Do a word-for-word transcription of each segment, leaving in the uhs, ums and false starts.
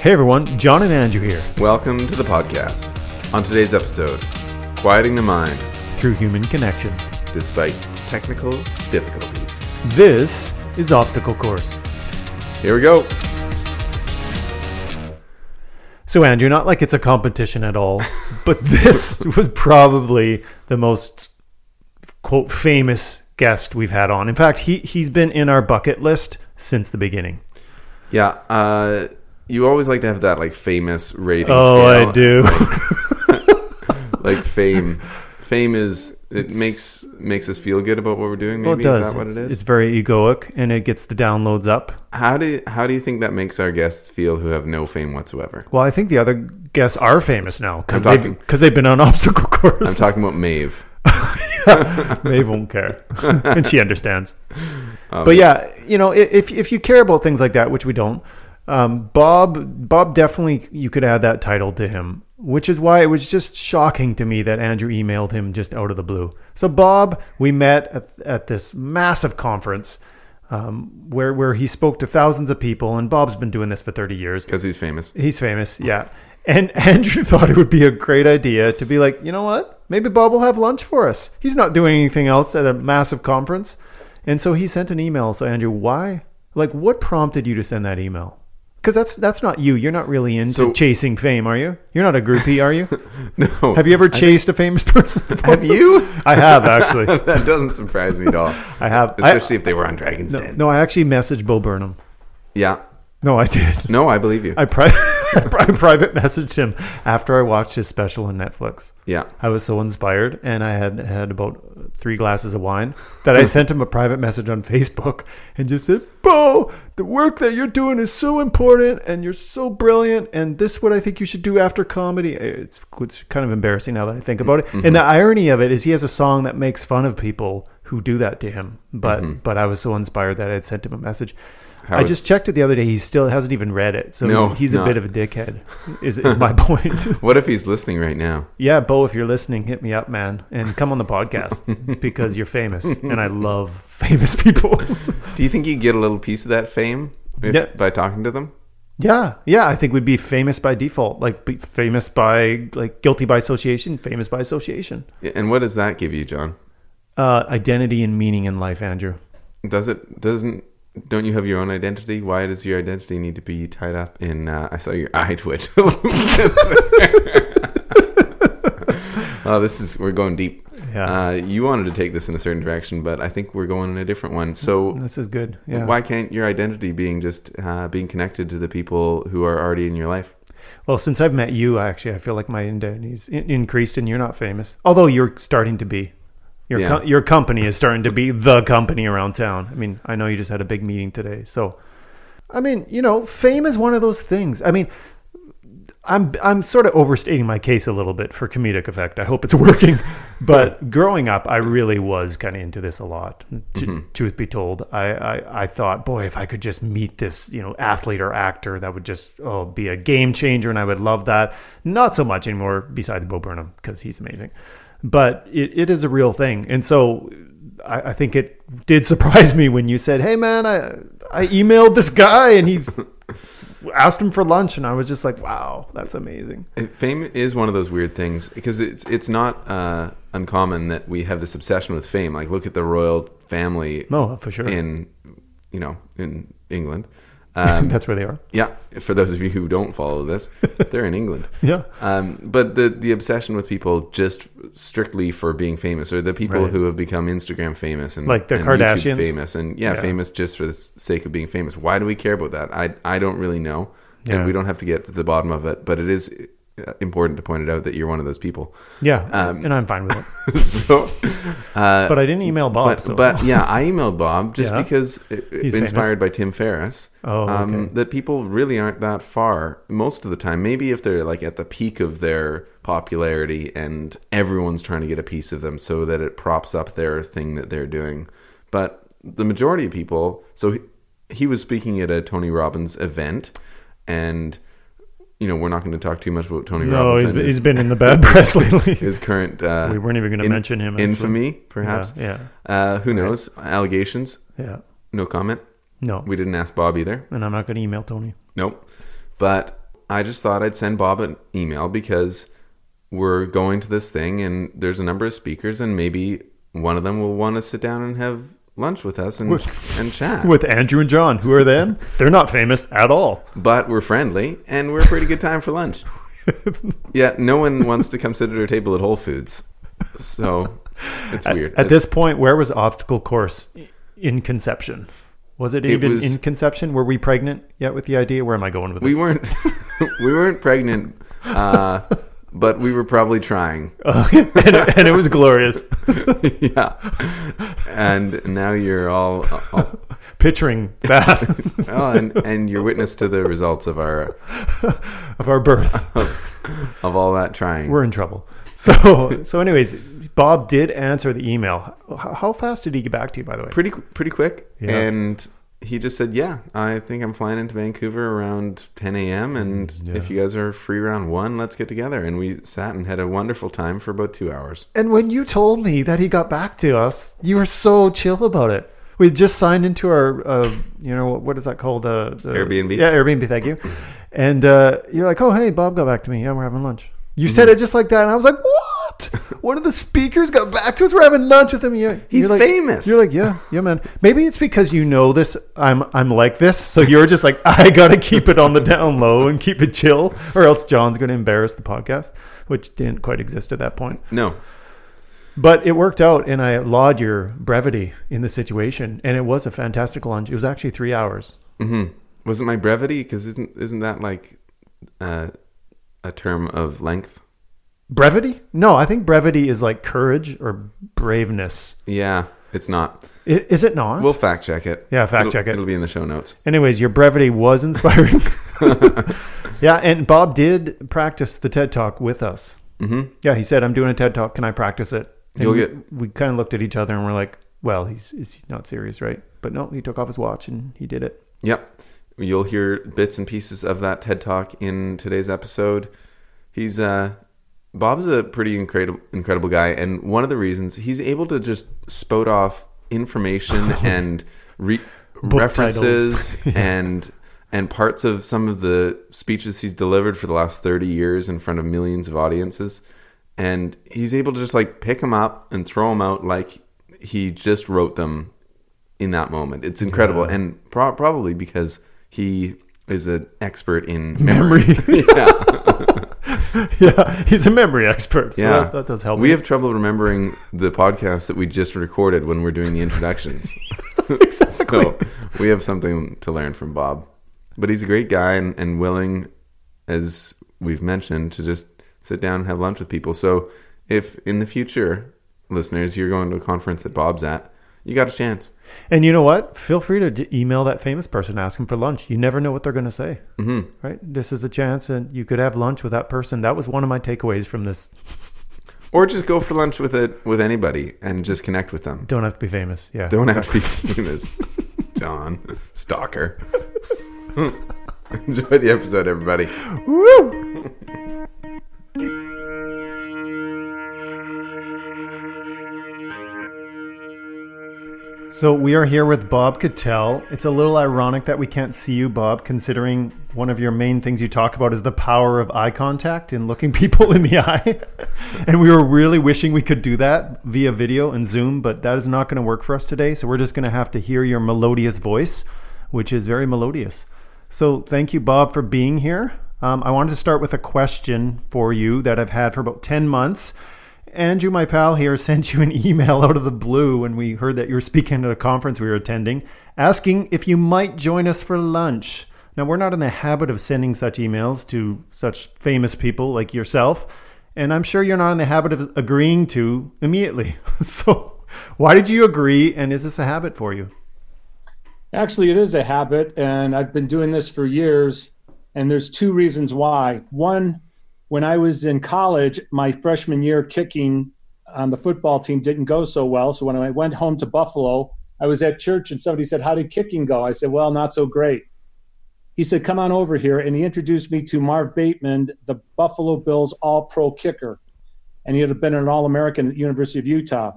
Hey everyone, John and Andrew here. Welcome to the podcast. On today's episode, quieting the mind through human connection despite technical difficulties. This is Optical Course. Here we go. So Andrew, not like it's a competition at all, but this was probably the most, quote, famous guest we've had on. In fact, he, he's been in our bucket list since the beginning. Yeah, uh... You always like to have that like famous rating oh, scale. I do. Like, like fame. Fame is, it makes makes us feel good about what we're doing, maybe? Well, it does. Is that what it is? It's very egoic and it gets the downloads up. How do, how do you think that makes our guests feel who have no fame whatsoever? Well, I think the other guests are famous now because they've, they've been on Obstacle Course. I'm talking about Maeve. Yeah, Maeve won't care. And she understands. Um, but yeah, you know, if if you care about things like that, which we don't, Um, Bob, Bob definitely, you could add that title to him, which is why it was just shocking to me that Andrew emailed him just out of the blue. So Bob, we met at, at this massive conference um, where where he spoke to thousands of people, and Bob's been doing this for thirty years. Because he's famous. He's famous, yeah. And Andrew thought it would be a great idea to be like, you know what? Maybe Bob will have lunch for us. He's not doing anything else at a massive conference. And so he sent an email. So Andrew, why? Like, what prompted you to send that email? Because that's that's not you. You're not really into so, chasing fame, are you? You're not a groupie, are you? No. Have you ever chased I, a famous person before? Have you? I have, actually. That doesn't surprise me at all. I have. Especially I, if they were on Dragon's no, Den. No, I actually messaged Bo Burnham. Yeah. No, I did. No, I believe you. I, pri- I private messaged him after I watched his special on Netflix. Yeah. I was so inspired, and I had had about three glasses of wine that I sent him a private message on Facebook and just said, Bo, the work that you're doing is so important, and you're so brilliant, and this is what I think you should do after comedy. It's, it's kind of embarrassing now that I think about it. Mm-hmm. And the irony of it is he has a song that makes fun of people who do that to him. But, mm-hmm. but I was so inspired that I had sent him a message. How I is, just checked it the other day. He still hasn't even read it. So no, he's, he's a bit of a dickhead, is, is my point. What if he's listening right now? Yeah, Bo, if you're listening, hit me up, man. And come on the podcast because you're famous. And I love famous people. Do you think you get a little piece of that fame if, yeah. by talking to them? Yeah. Yeah, I think we'd be famous by default. Like be famous by, like guilty by association, famous by association. And what does that give you, John? Uh, identity and meaning in life, Andrew. Does it, doesn't... Don't you have your own identity? Why does your identity need to be tied up in... Uh, I saw your eye twitch. Oh, this is... We're going deep. Yeah. Uh, you wanted to take this in a certain direction, but I think we're going in a different one. So... This is good. Yeah. Why can't your identity being just... Uh, being connected to the people who are already in your life? Well, since I've met you, actually, I feel like my identity's in- increased and you're not famous. Although you're starting to be. Your yeah. com- your company is starting to be the company around town. I mean, I know you just had a big meeting today. So, I mean, you know, fame is one of those things. I mean, I'm I'm sort of overstating my case a little bit for comedic effect. I hope it's working. But growing up, I really was kind of into this a lot. T- mm-hmm. Truth be told, I, I, I thought, boy, if I could just meet this, you know, athlete or actor, that would just oh, be a game changer, and I would love that. Not so much anymore besides Bo Burnham because he's amazing. But it, it is a real thing. And so I, I think it did surprise me when you said, hey, man, I I emailed this guy and he's asked him for lunch. And I was just like, wow, that's amazing. Fame is one of those weird things because it's it's not uh, uncommon that we have this obsession with fame. Like, look at the royal family. Oh, for sure. In, you know, in England. Um, that's where they are. Yeah. For those of you who don't follow this, they're in England. Yeah. Um, but the, the obsession with people just strictly for being famous or the people right. who have become Instagram famous and, like the and Kardashians. YouTube famous and yeah, yeah, famous just for the sake of being famous. Why do we care about that? I, I don't really know. And yeah. we don't have to get to the bottom of it. But it is important to point it out that you're one of those people. Yeah. Um, and I'm fine with it. so, uh, but I didn't email Bob. But, so. but yeah, I emailed Bob just yeah. because it, it inspired famous. By Tim Ferriss. Oh, okay. um, that people really aren't that far most of the time. Maybe if they're like at the peak of their popularity and everyone's trying to get a piece of them so that it props up their thing that they're doing. But the majority of people, so he, he was speaking at a Tony Robbins event and you know, we're not going to talk too much about Tony no, Robbins. No, he's, he's been in the bad press lately. His current... Uh, we weren't even going to in, mention him. Actually. Infamy, perhaps. Yeah. yeah. Uh, who knows? Right. Allegations. Yeah. No comment. No. We didn't ask Bob either. And I'm not going to email Tony. Nope. But I just thought I'd send Bob an email because we're going to this thing and there's a number of speakers and maybe one of them will want to sit down and have lunch with us and, with, and chat. With Andrew and John. Who are they? They're not famous at all. But we're friendly and we're a pretty good time for lunch. Yeah, no one wants to come sit at our table at Whole Foods. So it's weird. At, at this point, where was Optical Course in conception? Was it even it was, in conception? Were we pregnant yet with the idea? Where am I going with this? We weren't, we weren't pregnant, uh, but we were probably trying. Uh, and, it, and it was glorious. Yeah. And now you're all... all picturing that. Well, and, and you're witness to the results of our... of our birth. Of, of all that trying. We're in trouble. So, so anyways... Bob did answer the email. How fast did he get back to you, by the way? Pretty pretty quick. Yeah. And he just said, yeah, I think I'm flying into Vancouver around ten a.m. And yeah. if you guys are free round one, let's get together. And we sat and had a wonderful time for about two hours. And when you told me that he got back to us, you were so chill about it. We just signed into our, uh, you know, what is that called? Uh, the, Airbnb. Yeah, Airbnb, thank you. And uh, you're like, oh, hey, Bob got back to me. Yeah, we're having lunch. You mm-hmm. said it just like that. And I was like, what? One of the speakers got back to us. We're having lunch with him. You're, He's you're like, famous. You're like, yeah, yeah, man. Maybe it's because you know this. I'm, I'm like this. So you're just like, I gotta keep it on the down low and keep it chill, or else John's gonna embarrass the podcast, which didn't quite exist at that point. No, but it worked out, and I laud your brevity in the situation. And it was a fantastic lunch. It was actually three hours. Mm-hmm. Was it my brevity? Because isn't isn't that like uh, a term of length? Brevity? No, I think brevity is like courage or braveness. Yeah, it's not. It, is it not? We'll fact check it. Yeah, fact it'll, check it. It'll be in the show notes. Anyways, your brevity was inspiring. Yeah, and Bob did practice the TED Talk with us. Mm-hmm. Yeah, he said, I'm doing a TED Talk. Can I practice it? And You'll get... we, we kind of looked at each other and we're like, well, he's, he's not serious, right? But no, he took off his watch and he did it. Yep. You'll hear bits and pieces of that TED Talk in today's episode. He's... uh. Bob's a pretty incredible incredible guy, and one of the reasons he's able to just spout off information and re- references yeah. and and parts of some of the speeches he's delivered for the last thirty years in front of millions of audiences, and he's able to just like pick them up and throw them out like he just wrote them in that moment. It's incredible, yeah. and pro- probably because he is an expert in memory. memory. Yeah. Yeah, he's a memory expert. So yeah, that, that does help. We me. have trouble remembering the podcast that we just recorded when we're doing the introductions. Exactly. So we have something to learn from Bob. But he's a great guy and, and willing, as we've mentioned, to just sit down and have lunch with people. So if in the future, listeners, you're going to a conference that Bob's at, you got a chance. And you know what? Feel free to email that famous person, ask them for lunch. You never know what they're going to say, mm-hmm. right? This is a chance, and you could have lunch with that person. That was one of my takeaways from this. Or just go for lunch with it with anybody and just connect with them. Don't have to be famous. Yeah. Don't exactly. have to be famous. John, stalker. Enjoy the episode, everybody. Woo! So we are here with Bob Kittell. It's a little ironic that we can't see you, Bob, considering one of your main things you talk about is the power of eye contact and looking people in the eye. And we were really wishing we could do that via video and Zoom, but that is not going to work for us today. So we're just going to have to hear your melodious voice, which is very melodious. So thank you, Bob, for being here. Um, I wanted to start with a question for you that I've had for about ten months. Andrew, my pal here, sent you an email out of the blue when we heard that you were speaking at a conference we were attending, asking if you might join us for lunch. Now, we're not in the habit of sending such emails to such famous people like yourself, and I'm sure you're not in the habit of agreeing to immediately. So why did you agree, and is this a habit for you? Actually, it is a habit, and I've been doing this for years, and there's two reasons why. One, when I was in college, my freshman year kicking on the football team didn't go so well. So when I went home to Buffalo, I was at church and somebody said, how did kicking go? I said, well, not so great. He said, come on over here. And he introduced me to Marv Bateman, the Buffalo Bills all-pro kicker. And he had been an All-American at the University of Utah.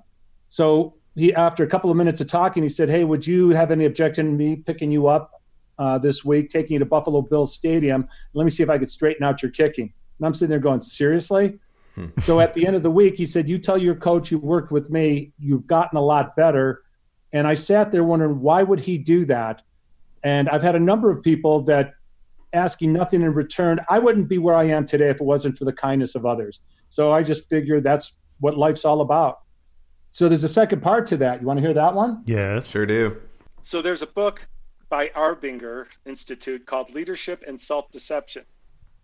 So he, after a couple of minutes of talking, he said, hey, would you have any objection to me picking you up uh, this week, taking you to Buffalo Bills Stadium. Let me see if I could straighten out your kicking. And I'm sitting there going, seriously? Hmm. So at the end of the week, he said, you tell your coach you worked with me, you've gotten a lot better. And I sat there wondering, why would he do that? And I've had a number of people that, asking nothing in return, I wouldn't be where I am today if it wasn't for the kindness of others. So I just figured that's what life's all about. So there's a second part to that. You want to hear that one? Yeah, sure do. So there's a book by Arbinger Institute called Leadership and Self-Deception.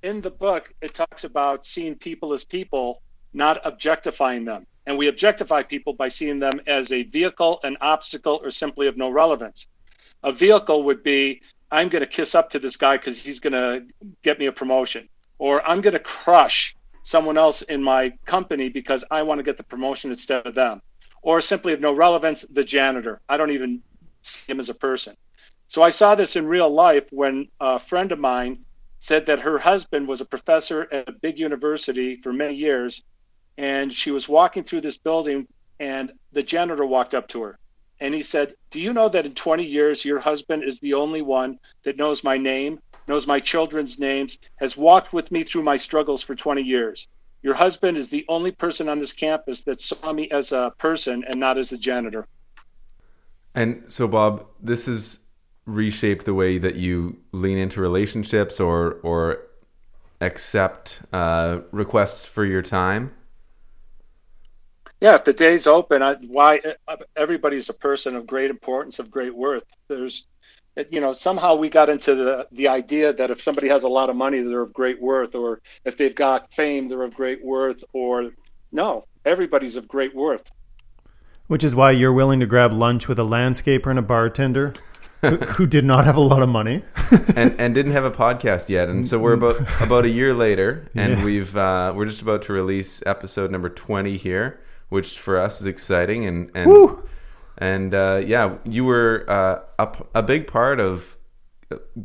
In the book, it talks about seeing people as people, not objectifying them. And we objectify people by seeing them as a vehicle, an obstacle, or simply of no relevance. A vehicle would be, I'm going to kiss up to this guy because he's going to get me a promotion, or I'm going to crush someone else in my company because I want to get the promotion instead of them, or simply of no relevance, the janitor. I don't even see him as a person. So I saw this in real life when a friend of mine said that her husband was a professor at a big university for many years, and she was walking through this building and the janitor walked up to her. And he said, do you know that in twenty years, your husband is the only one that knows my name, knows my children's names, has walked with me through my struggles for twenty years. Your husband is the only person on this campus that saw me as a person and not as a janitor. And so, Bob, this has reshaped the way that you lean into relationships or or accept uh, requests for your time? Yeah, if the day's open, I, why everybody's a person of great importance, of great worth. There's, you know, somehow we got into the, the idea that if somebody has a lot of money, they're of great worth, or if they've got fame, they're of great worth, or no, everybody's of great worth. Which is why you're willing to grab lunch with a landscaper and a bartender who, who did not have a lot of money. and and didn't have a podcast yet. And so we're about about a year later, and yeah. we've uh, we're just about to release episode number twenty here, which for us is exciting. And and, Woo! and uh, yeah, you were uh, a, a big part of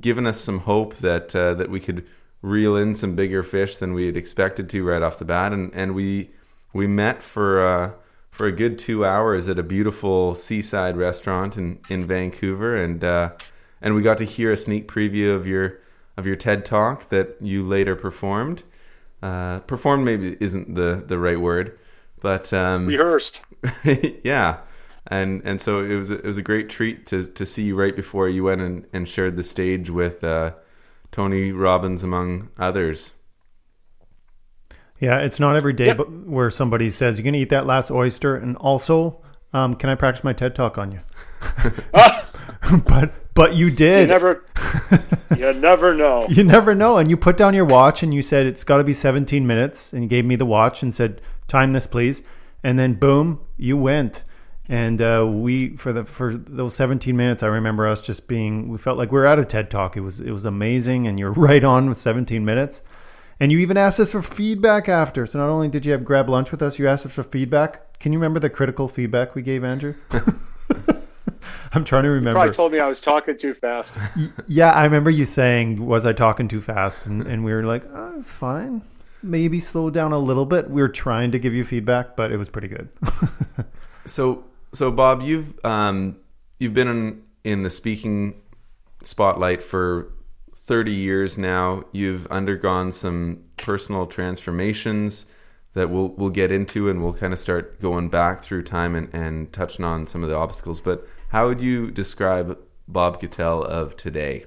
giving us some hope that uh, that we could reel in some bigger fish than we had expected to right off the bat. And, and we we met for uh, for a good two hours at a beautiful seaside restaurant in, in Vancouver, and uh, and we got to hear a sneak preview of your of your TED Talk that you later performed. Uh, performed maybe isn't the, the right word. But um, rehearsed, yeah, and and so it was a, it was a great treat to to see you right before you went and, and shared the stage with uh, Tony Robbins among others. Yeah, it's not every day, yep. but where somebody says you're gonna eat that last oyster, and also, um, can I practice my TED Talk on you? but but you did. You never, you never know. You never know, and you put down your watch and you said it's got to be seventeen minutes, and you gave me the watch and said, time this please, and then boom, you went. And uh we for the for those seventeen minutes, I remember us just being, we felt like we were at a TED Talk. It was it was amazing, and you're right on with seventeen minutes, and you even asked us for feedback after. So not only did you have grab lunch with us, you asked us for feedback. Can you remember the critical feedback we gave, Andrew? I'm trying to remember. You probably told me I was talking too fast. Yeah, I remember you saying, was I talking too fast? And, and we were like, oh, it's fine. Maybe slow down a little bit. We were trying to give you feedback, but it was pretty good. so, so Bob, you've um, you've been in, in the speaking spotlight for thirty years now. You've undergone some personal transformations that we'll we'll get into, and we'll kind of start going back through time and, and touching on some of the obstacles. But how would you describe Bob Kittell of today?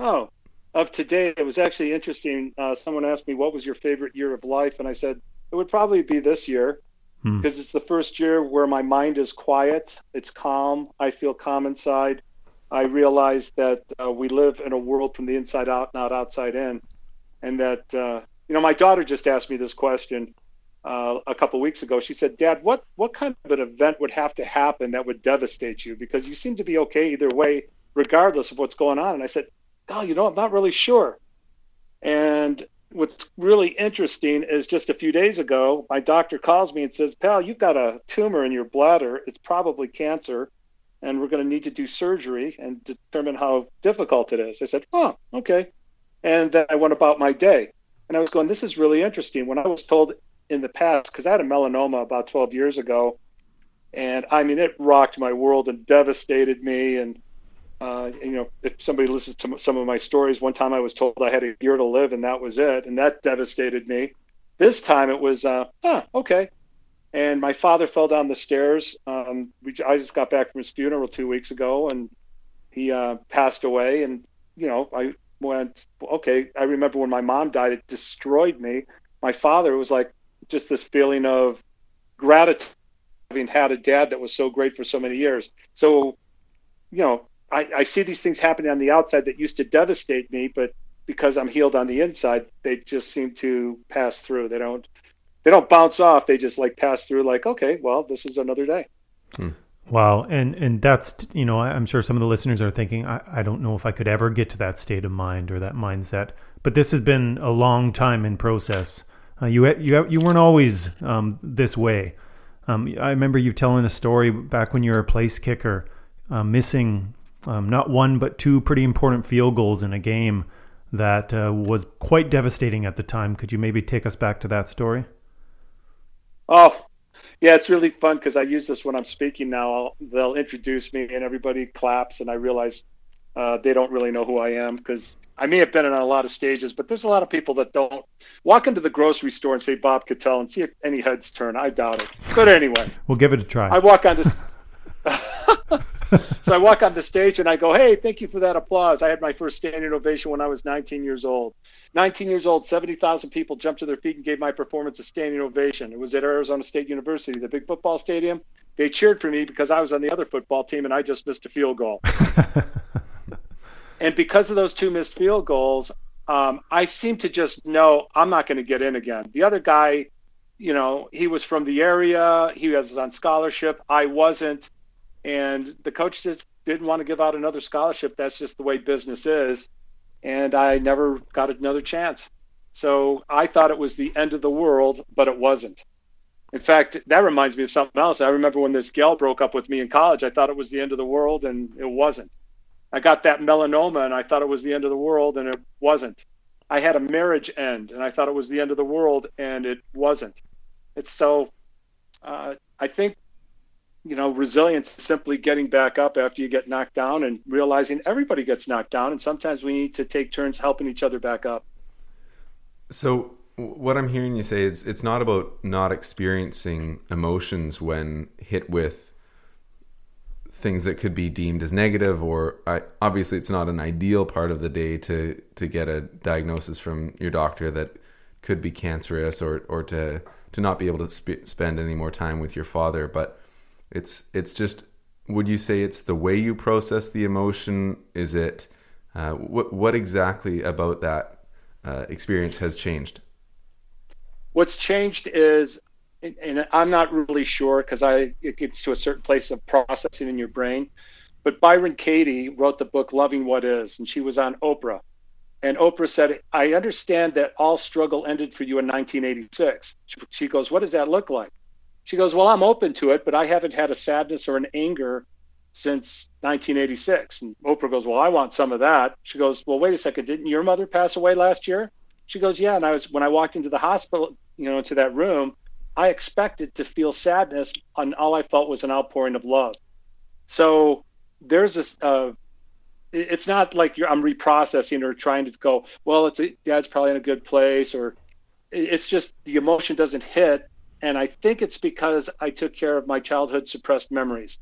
Oh. Of today, it was actually interesting. Uh, someone asked me, what was your favorite year of life? And I said, it would probably be this year, because hmm. it's the first year where my mind is quiet. It's calm. I feel calm inside. I realize that uh, we live in a world from the inside out, not outside in. And that, uh, you know, my daughter just asked me this question uh, a couple weeks ago. She said, Dad, what, what kind of an event would have to happen that would devastate you? Because you seem to be okay either way, regardless of what's going on. And I said, oh, you know, I'm not really sure. And what's really interesting is just a few days ago, my doctor calls me and says, pal, you've got a tumor in your bladder. It's probably cancer, and we're going to need to do surgery and determine how difficult it is. I said, oh, okay. And then I went about my day. And I was going, this is really interesting. When I was told in the past, because I had a melanoma about twelve years ago, and I mean, it rocked my world and devastated me. And Uh, you know, if somebody listens to some of my stories, one time I was told I had a year to live and that was it. And that devastated me. This time it was, uh, huh, okay. And my father fell down the stairs. Um, we, I just got back from his funeral two weeks ago and he uh, passed away. And, you know, I went, okay, I remember when my mom died, it destroyed me. My father was like just this feeling of gratitude, having had a dad that was so great for so many years. So, you know, I, I see these things happening on the outside that used to devastate me, but because I'm healed on the inside, they just seem to pass through. They don't, they don't bounce off. They just like pass through like, okay, well, this is another day. Hmm. Wow. And, and that's, you know, I'm sure some of the listeners are thinking, I, I don't know if I could ever get to that state of mind or that mindset, but this has been a long time in process. Uh, you, you, you weren't always um, this way. Um, I remember you telling a story back when you were a place kicker, uh, missing Um, not one, but two pretty important field goals in a game that uh, was quite devastating at the time. Could you maybe take us back to that story? Oh, yeah, it's really fun because I use this when I'm speaking now. I'll, they'll introduce me and everybody claps, and I realize uh, they don't really know who I am because I may have been on a lot of stages, but there's a lot of people that don't walk into the grocery store and say Bob Kittell and see if any heads turn. I doubt it. But anyway. We'll give it a try. I walk on this... So I walk on the stage and I go, hey, thank you for that applause. I had my first standing ovation when I was nineteen years old. nineteen years old, seventy thousand people jumped to their feet and gave my performance a standing ovation. It was at Arizona State University, the big football stadium. They cheered for me because I was on the other football team and I just missed a field goal. And because of those two missed field goals, um, I seem to just know I'm not going to get in again. The other guy, you know, he was from the area. He was on scholarship. I wasn't. And the coach just didn't want to give out another scholarship. That's just the way business is. And I never got another chance. So I thought it was the end of the world, but it wasn't. In fact, that reminds me of something else. I remember when this gal broke up with me in college, I thought it was the end of the world, and it wasn't. I got that melanoma, and I thought it was the end of the world, and it wasn't. I had a marriage end, and I thought it was the end of the world, and it wasn't. It's so, uh, I think, you know, resilience is simply getting back up after you get knocked down and realizing everybody gets knocked down. And sometimes we need to take turns helping each other back up. So what I'm hearing you say is it's not about not experiencing emotions when hit with things that could be deemed as negative, or I, obviously it's not an ideal part of the day to, to get a diagnosis from your doctor that could be cancerous, or, or to, to not be able to sp- spend any more time with your father. But It's it's just, would you say it's the way you process the emotion? Is it, uh, what what exactly about that uh, experience has changed? What's changed is, and I'm not really sure because I it gets to a certain place of processing in your brain, but Byron Katie wrote the book Loving What Is, and she was on Oprah. And Oprah said, I understand that all struggle ended for you in nineteen eighty-six. She goes, what does that look like? She goes, well, I'm open to it, but I haven't had a sadness or an anger since nineteen eighty-six. And Oprah goes, well, I want some of that. She goes, well, wait a second. Didn't your mother pass away last year? She goes, yeah. And I was, when I walked into the hospital, you know, into that room, I expected to feel sadness, and all I felt was an outpouring of love. So there's this, uh, it's not like you're, I'm reprocessing or trying to go, well, it's a, dad's probably in a good place, or it's just the emotion doesn't hit. And I think it's because I took care of my childhood suppressed memories.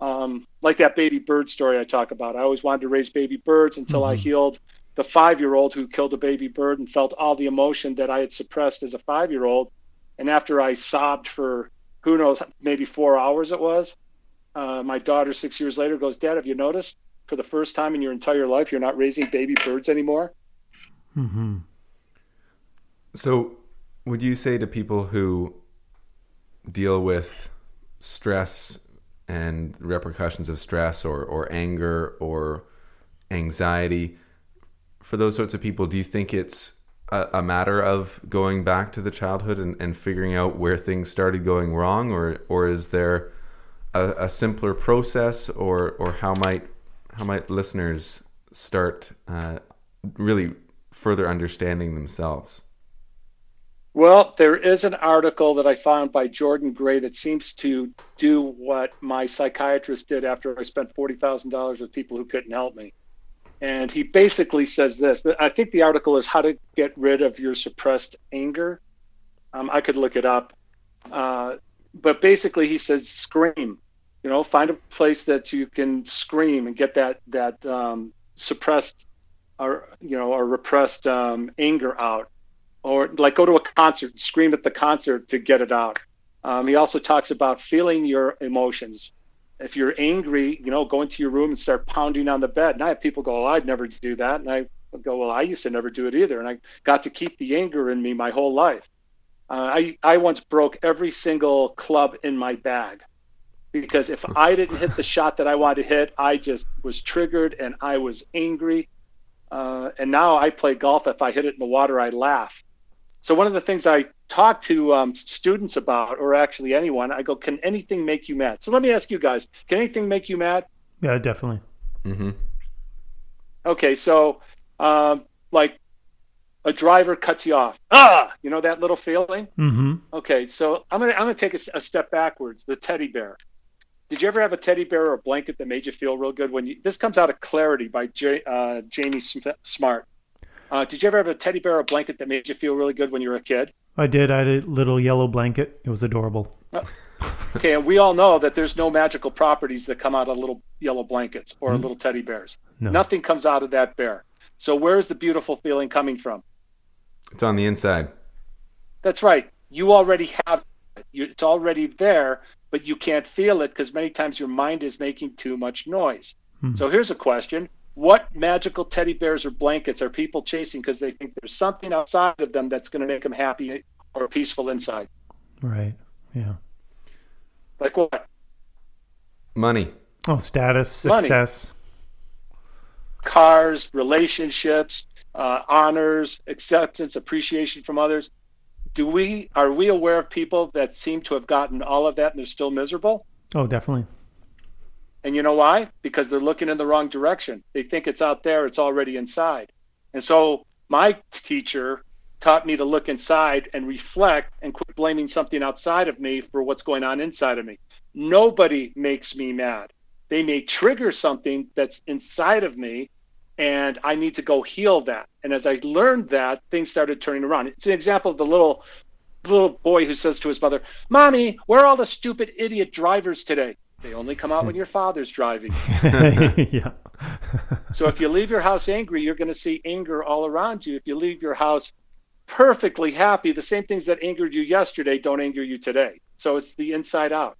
Um, like that baby bird story I talk about. I always wanted to raise baby birds until mm-hmm. I healed the five-year-old who killed a baby bird and felt all the emotion that I had suppressed as a five-year-old. And after I sobbed for, who knows, maybe four hours it was, uh, my daughter six years later goes, Dad, have you noticed for the first time in your entire life you're not raising baby birds anymore? Mm-hmm. So would you say to people who deal with stress and repercussions of stress, or, or anger or anxiety, for those sorts of people, do you think it's a, a matter of going back to the childhood and, and figuring out where things started going wrong, or or is there a, a simpler process, or or how might how might listeners start uh, really further understanding themselves? Well, there is an article that I found by Jordan Gray that seems to do what my psychiatrist did after I spent forty thousand dollars with people who couldn't help me. And he basically says this. I think the article is How to Get Rid of Your Suppressed Anger. Um, I could look it up. Uh, but basically he says scream. You know, find a place that you can scream and get that, that um, suppressed or, you know, or repressed um, anger out. Or like go to a concert, scream at the concert to get it out. Um, he also talks about feeling your emotions. If you're angry, you know, go into your room and start pounding on the bed. And I have people go, well, I'd never do that. And I go, well, I used to never do it either. And I got to keep the anger in me my whole life. Uh, I, I once broke every single club in my bag because if I didn't hit the shot that I wanted to hit, I just was triggered and I was angry. Uh, and now I play golf. If I hit it in the water, I laugh. So one of the things I talk to um, students about, or actually anyone, I go, can anything make you mad? So let me ask you guys, can anything make you mad? Yeah, definitely. Mm-hmm. Okay, so um, like a driver cuts you off. Ah, you know that little feeling? Mm-hmm. Okay, so I'm gonna I'm gonna take a, a step backwards. The teddy bear. Did you ever have a teddy bear or a blanket that made you feel real good when you? This comes out of Clarity by J, uh, Jamie Smart. Uh, did you ever have a teddy bear or blanket that made you feel really good when you were a kid? I did. I had a little yellow blanket. It was adorable. Uh, okay, and we all know that there's no magical properties that come out of little yellow blankets or mm. little teddy bears. No. Nothing comes out of that bear. So where's the beautiful feeling coming from? It's on the inside. That's right. You already have it. It's already there, but you can't feel it because many times your mind is making too much noise. Mm. So here's a question. What magical teddy bears or blankets are people chasing because they think there's something outside of them that's going to make them happy or peaceful inside? Right. Yeah. Like what? Money. Oh, status, Money. Success. Cars, relationships, uh, honors, acceptance, appreciation from others. Do we, are we aware of people that seem to have gotten all of that and they're still miserable? Oh, definitely. And you know why? Because they're looking in the wrong direction. They think it's out there. It's already inside. And so my teacher taught me to look inside and reflect and quit blaming something outside of me for what's going on inside of me. Nobody makes me mad. They may trigger something that's inside of me, and I need to go heal that. And as I learned that, things started turning around. It's an example of the little little boy who says to his mother, Mommy, where are all the stupid idiot drivers today? They only come out when your father's driving. Yeah. So if you leave your house angry, you're going to see anger all around you. If you leave your house perfectly happy, the same things that angered you yesterday don't anger you today. So it's the inside out.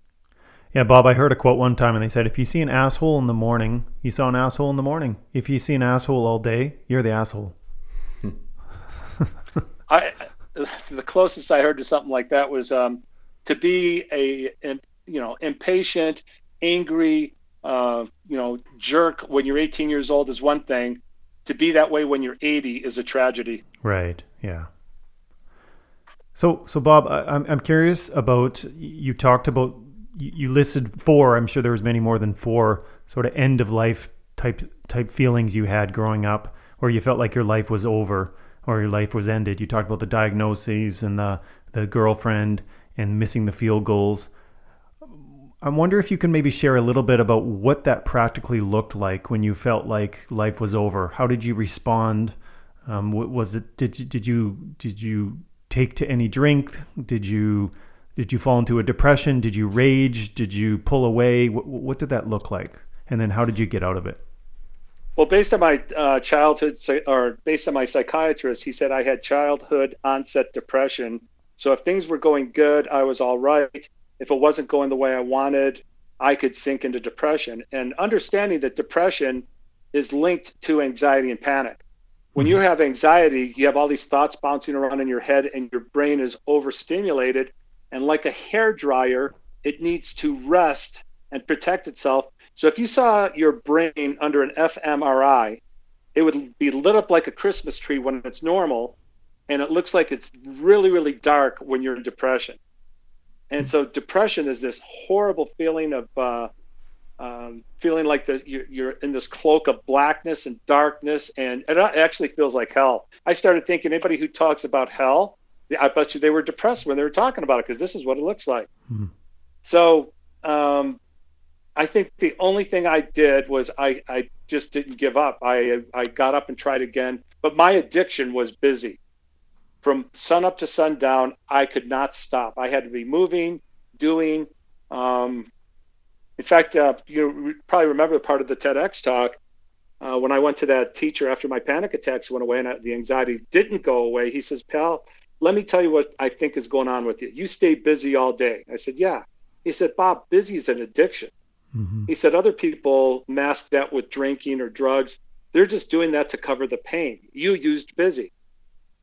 Yeah, Bob, I heard a quote one time and they said, if you see an asshole in the morning, you saw an asshole in the morning. If you see an asshole all day, you're the asshole. I The closest I heard to something like that was um, to be a... an you know, impatient, angry, uh, you know, jerk when you're eighteen years old is one thing. To be that way when you're eighty is a tragedy. Right. Yeah. So, so Bob, I, I'm I'm curious about, you talked about, you listed four, I'm sure there was many more than four sort of end of life type, type feelings you had growing up, or you felt like your life was over or your life was ended. You talked about the diagnoses and the, the girlfriend and missing the field goals. I wonder if you can maybe share a little bit about what that practically looked like when you felt like life was over. How did you respond? Um, what was it? Did you, did you, did you take to any drink? Did you, did you fall into a depression? Did you rage? Did you pull away? What, what did that look like? And then how did you get out of it? Well, based on my uh, childhood or based on my psychiatrist, he said I had childhood onset depression. So if things were going good, I was all right. If it wasn't going the way I wanted, I could sink into depression. And understanding that depression is linked to anxiety and panic. When you have anxiety, you have all these thoughts bouncing around in your head and your brain is overstimulated. And like a hairdryer, it needs to rest and protect itself. So if you saw your brain under an fMRI, it would be lit up like a Christmas tree when it's normal. And it looks like it's really, really dark when you're in depression. And so depression is this horrible feeling of uh, um, feeling like the, you're, you're in this cloak of blackness and darkness, and it actually feels like hell. I started thinking anybody who talks about hell I bet you they were depressed when they were talking about it, because this is what it looks like. Mm-hmm. So um, I think the only thing I did was I, I just didn't give up. I I got up and tried again. But my addiction was busy. From sun up to sundown, I could not stop. I had to be moving, doing. Um, in fact, uh, you probably remember the part of the TEDx talk uh, when I went to that teacher after my panic attacks went away and I, the anxiety didn't go away. He says, "Pal, let me tell you what I think is going on with you. You stay busy all day." I said, "Yeah." He said, "Bob, busy is an addiction." Mm-hmm. He said, "Other people mask that with drinking or drugs. They're just doing that to cover the pain. You used busy.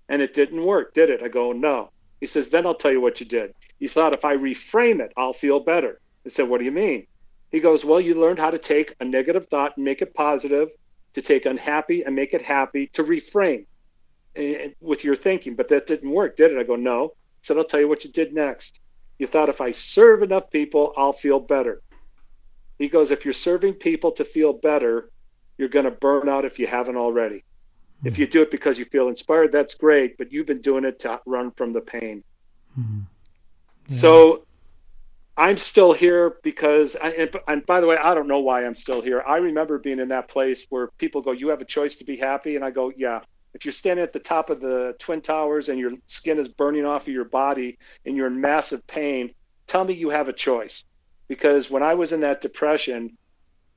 And it didn't work, did it?" I go, "No." He says, "Then I'll tell you what you did. You thought if I reframe it, I'll feel better." I said, "What do you mean?" He goes, "Well, you learned how to take a negative thought and make it positive, to take unhappy and make it happy, to reframe with your thinking. But that didn't work, did it?" I go, "No." He said, "I'll tell you what you did next. You thought if I serve enough people, I'll feel better." He goes, "If you're serving people to feel better, you're going to burn out if you haven't already. If you do it because you feel inspired, that's great, but you've been doing it to run from the pain." Mm-hmm. Yeah. So I'm still here because, I, and, and by the way, I don't know why I'm still here. I remember being in that place where people go, "You have a choice to be happy." And I go, "Yeah. If you're standing at the top of the Twin Towers and your skin is burning off of your body and you're in massive pain, tell me you have a choice." Because when I was in that depression,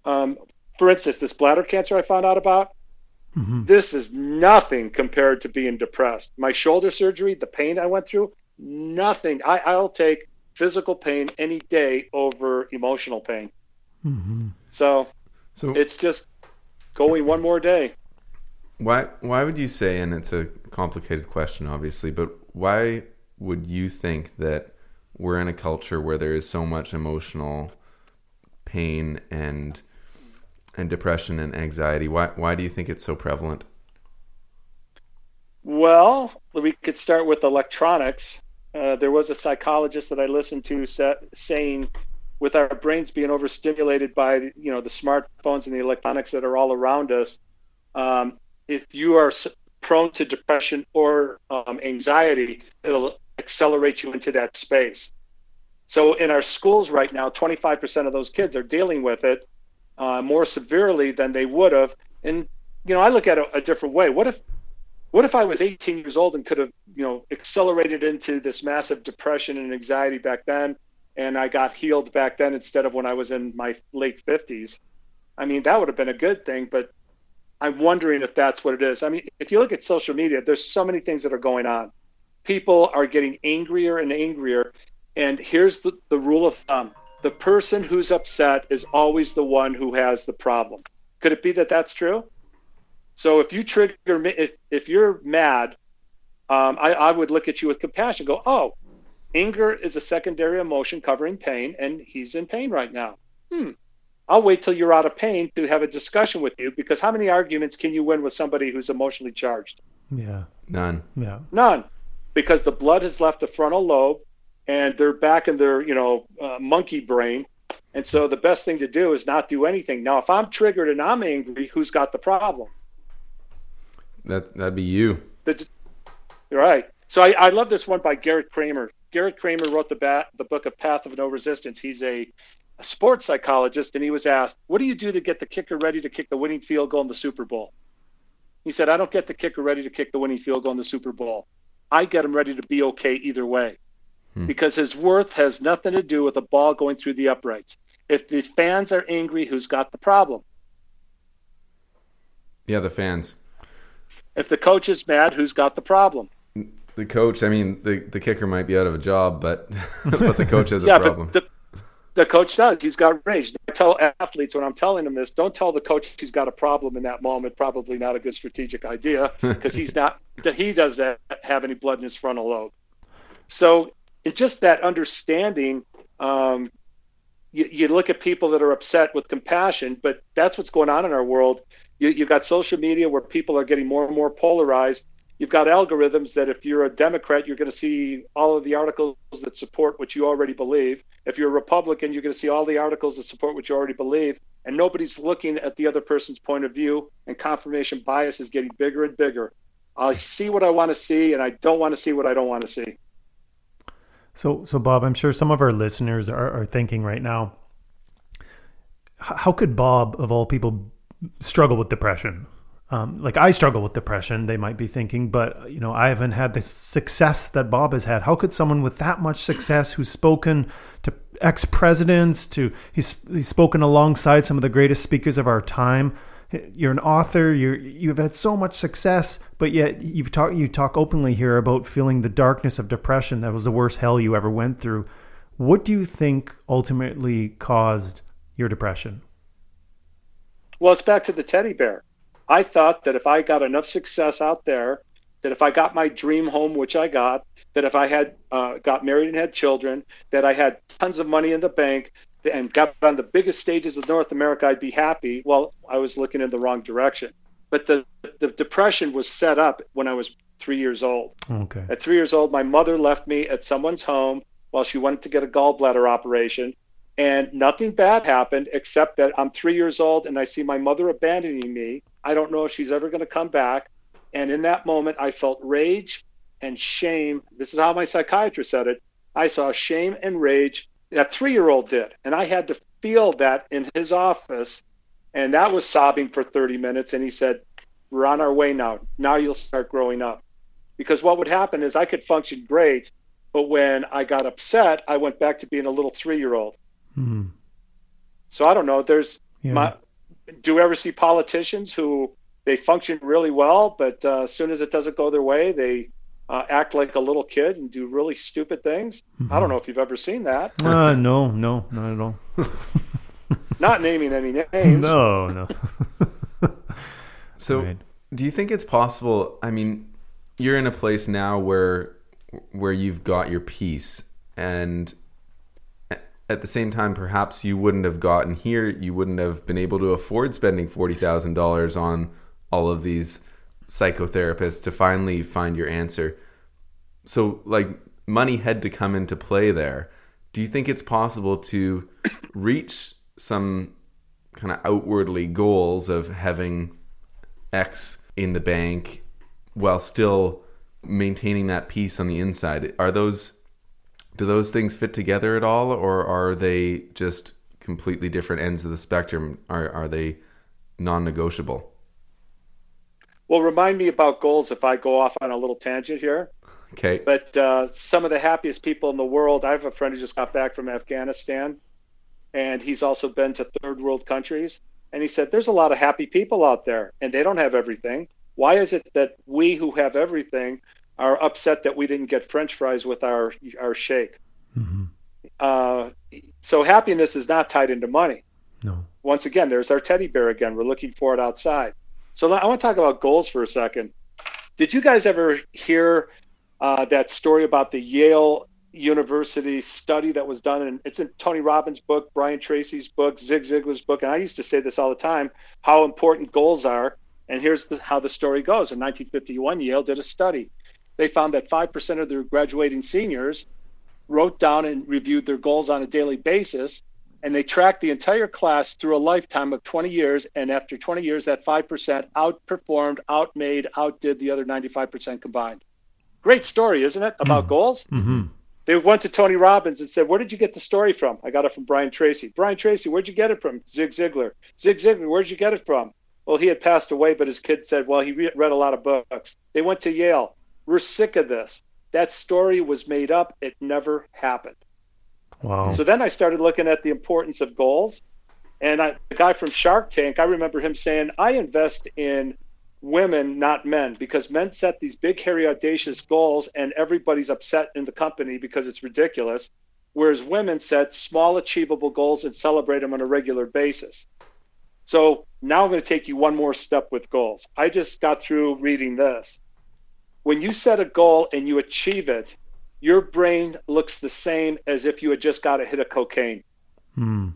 um, for instance, this bladder cancer I found out about, mm-hmm. this is nothing compared to being depressed. My shoulder surgery, the pain I went through, nothing. I, I'll take physical pain any day over emotional pain. Mm-hmm. So, so it's just going one more day. Why, why would you say, and it's a complicated question, obviously, but why would you think that we're in a culture where there is so much emotional pain and and depression and anxiety? Why why do you think it's so prevalent? Well, we could start with electronics. Uh, there was a psychologist that I listened to sa- saying, with our brains being overstimulated by, you know, the smartphones and the electronics that are all around us, um, if you are prone to depression or um, anxiety, it'll accelerate you into that space. So in our schools right now, twenty-five percent of those kids are dealing with it Uh, more severely than they would have. And, you know, I look at it a different way. What if what if I was eighteen years old and could have, you know, accelerated into this massive depression and anxiety back then, and I got healed back then instead of when I was in my late fifties? I mean, that would have been a good thing, but I'm wondering if that's what it is. I mean, if you look at social media, there's so many things that are going on. People are getting angrier and angrier, and here's the, the rule of thumb. The person who's upset is always the one who has the problem. Could it be that that's true? So if you trigger me, if, if you're mad, um, I, I would look at you with compassion, go, "Oh, anger is a secondary emotion covering pain, and he's in pain right now. Hmm. I'll wait till you're out of pain to have a discussion with you," because how many arguments can you win with somebody who's emotionally charged? Yeah. None. Yeah. None. Because the blood has left the frontal lobe, and they're back in their, you know, uh, monkey brain. And so the best thing to do is not do anything. Now, if I'm triggered and I'm angry, who's got the problem? That, that'd be you. The, right. So I, I love this one by Garrett Kramer. Garrett Kramer wrote the, bat, the book A Path of No Resistance. He's a, a sports psychologist, and he was asked, "What do you do to get the kicker ready to kick the winning field goal in the Super Bowl?" He said, "I don't get the kicker ready to kick the winning field goal in the Super Bowl. I get him ready to be okay either way." Because his worth has nothing to do with a ball going through the uprights. If the fans are angry, who's got the problem? Yeah, the fans. If the coach is mad, who's got the problem? The coach. I mean, the, the kicker might be out of a job, but, but the coach has yeah, a problem. But the, the coach does. He's got rage. I tell athletes when I'm telling them this, don't tell the coach he's got a problem in that moment. Probably not a good strategic idea, because he's not. He doesn't have any blood in his frontal lobe. So. It's just that understanding. Um, you, you look at people that are upset with compassion, but that's what's going on in our world. You, you've got social media where people are getting more and more polarized. You've got algorithms that if you're a Democrat, you're going to see all of the articles that support what you already believe. If you're a Republican, you're going to see all the articles that support what you already believe. And nobody's looking at the other person's point of view, and confirmation bias is getting bigger and bigger. I see what I want to see, and I don't want to see what I don't want to see. So, so Bob, I'm sure some of our listeners are, are thinking right now, how could Bob, of all people, struggle with depression? Um, like I struggle with depression, they might be thinking, but you know, I haven't had the success that Bob has had. How could someone with that much success, who's spoken to ex-presidents, to he's he's spoken alongside some of the greatest speakers of our time. You're an author. You you've had so much success, but yet you've talked you talk openly here about feeling the darkness of depression. That was the worst hell you ever went through. What do you think ultimately caused your depression? Well, it's back to the teddy bear. I thought that if I got enough success out there, that if I got my dream home, which I got, that if I had uh, got married and had children, that I had tons of money in the bank and got on the biggest stages of North America, I'd be happy. Well, I was looking in the wrong direction. But the, the depression was set up when I was three years old. Okay. At three years old, my mother left me at someone's home while she went to get a gallbladder operation. And nothing bad happened except that I'm three years old and I see my mother abandoning me. I don't know if she's ever going to come back. And in that moment, I felt rage and shame. This is how my psychiatrist said it. I saw shame and rage that three-year-old did. And I had to feel that in his office. And that was sobbing for thirty minutes. And he said, we're on our way now. Now you'll start growing up. Because what would happen is I could function great. But when I got upset, I went back to being a little three-year-old. Hmm. So I don't know. There's yeah. my, do you ever see politicians who they function really well, but uh, as soon as it doesn't go their way, they uh, act like a little kid and do really stupid things? Mm-hmm. I don't know if you've ever seen that. Uh, no, no, not at all. Not naming any names. No, no. So right. Do you think it's possible? I mean, you're in a place now where where you've got your peace, and at the same time, perhaps you wouldn't have gotten here. You wouldn't have been able to afford spending forty thousand dollars on all of these psychotherapists to finally find your answer. So, like, money had to come into play there. Do you think it's possible to reach some kind of outwardly goals of having X in the bank while still maintaining that peace on the inside? Are those... Do those things fit together at all, or are they just completely different ends of the spectrum? Are are they non-negotiable? Well, remind me about goals if I go off on a little tangent here. Okay. But uh, some of the happiest people in the world, I have a friend who just got back from Afghanistan, and he's also been to third world countries. And he said, there's a lot of happy people out there, and they don't have everything. Why is it that we who have everything are upset that we didn't get French fries with our our shake? Mm-hmm. Uh, so happiness is not tied into money. No. Once again, there's our teddy bear again. We're looking for it outside. So I want to talk about goals for a second. Did you guys ever hear uh, that story about the Yale University study that was done? And it's in Tony Robbins' book, Brian Tracy's book, Zig Ziglar's book. And I used to say this all the time, how important goals are. And here's the, how the story goes. In nineteen fifty-one, Yale did a study. They found that five percent of their graduating seniors wrote down and reviewed their goals on a daily basis, and they tracked the entire class through a lifetime of twenty years, and after twenty years, that five percent outperformed, outmade, outdid the other ninety-five percent combined. Great story, isn't it, about mm-hmm. goals? Mm-hmm. They went to Tony Robbins and said, where did you get the story from? I got it from Brian Tracy. Brian Tracy, where'd you get it from? Zig Ziglar. Zig Ziglar, where'd you get it from? Well, he had passed away, but his kid said, well, he re- read a lot of books. They went to Yale. We're sick of this. That story was made up. It never happened. Wow. So then I started looking at the importance of goals. And I, the guy from Shark Tank, I remember him saying, I invest in women, not men, because men set these big, hairy, audacious goals, and everybody's upset in the company because it's ridiculous, whereas women set small, achievable goals and celebrate them on a regular basis. So now I'm going to take you one more step with goals. I just got through reading this. When you set a goal and you achieve it, your brain looks the same as if you had just got a hit of cocaine. Mm.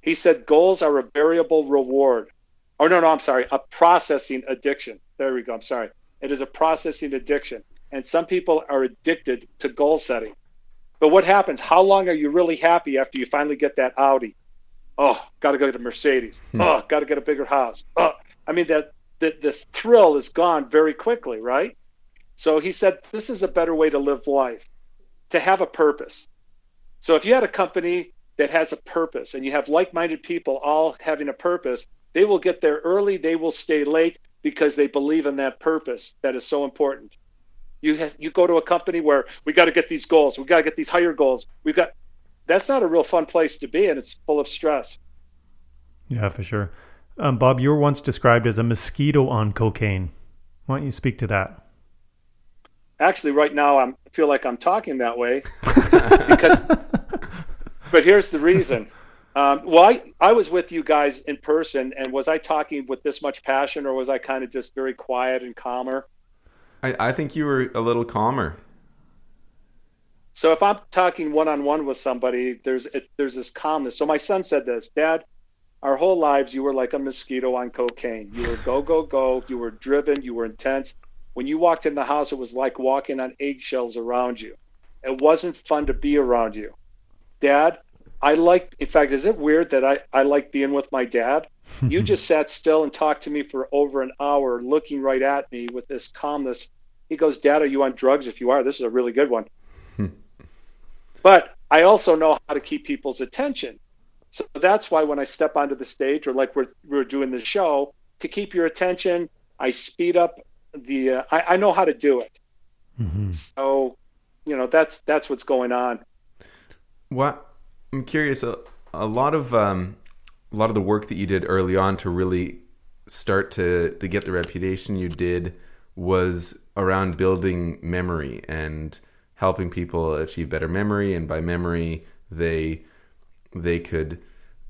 He said goals are a variable reward. Or no, no, I'm sorry, a processing addiction. There we go, I'm sorry. It is a processing addiction. And some people are addicted to goal setting. But what happens? How long are you really happy after you finally get that Audi? Oh, got to go get a Mercedes. Mm. Oh, got to get a bigger house. Oh, I mean, that the, the thrill is gone very quickly, right? So he said, this is a better way to live life, to have a purpose. So if you had a company that has a purpose and you have like-minded people all having a purpose, they will get there early, they will stay late because they believe in that purpose that is so important. You have, you go to a company where we got to get these goals, we got to get these higher goals, we've got, that's not a real fun place to be, and it's full of stress. Yeah, for sure. Um, Bob, you were once described as a mosquito on cocaine. Why don't you speak to that? Actually, right now I'm, I feel like I'm talking that way, because. But here's the reason. Um, well, I, I was with you guys in person, and was I talking with this much passion, or was I kind of just very quiet and calmer? I, I think you were a little calmer. So if I'm talking one-on-one with somebody, there's it, there's this calmness. So my son said this, Dad, our whole lives you were like a mosquito on cocaine. You were go, go, go. You were driven. You were intense. When you walked in the house, it was like walking on eggshells around you. It wasn't fun to be around you. Dad, I like, in fact, is it weird that I, I like being with my dad? You just sat still and talked to me for over an hour, looking right at me with this calmness. He goes, Dad, are you on drugs? If you are, this is a really good one. But I also know how to keep people's attention. So that's why when I step onto the stage, or like we're, we're doing the show, to keep your attention, I speed up the, uh, I, I know how to do it. Mm-hmm. So, you know, that's, that's what's going on. What I'm curious, a, a lot of um, a lot of the work that you did early on to really start to, to get the reputation you did was around building memory and helping people achieve better memory, and by memory they they could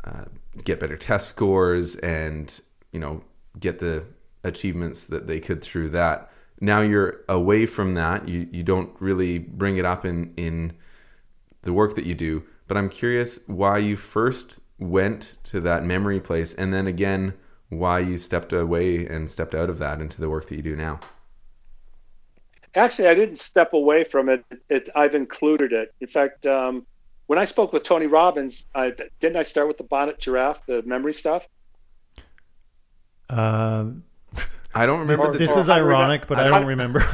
uh, get better test scores and, you know, get the achievements that they could through that. Now you're away from that. You you don't really bring it up in in. the work that you do, but I'm curious why you first went to that memory place, and then again, why you stepped away and stepped out of that into the work that you do now. Actually, I didn't step away from it. it I've included it. In fact, um, when I spoke with Tony Robbins, I, didn't I start with the bonnet giraffe, the memory stuff? Um, I don't remember. Or, the, this is ironic, but I don't, I don't remember.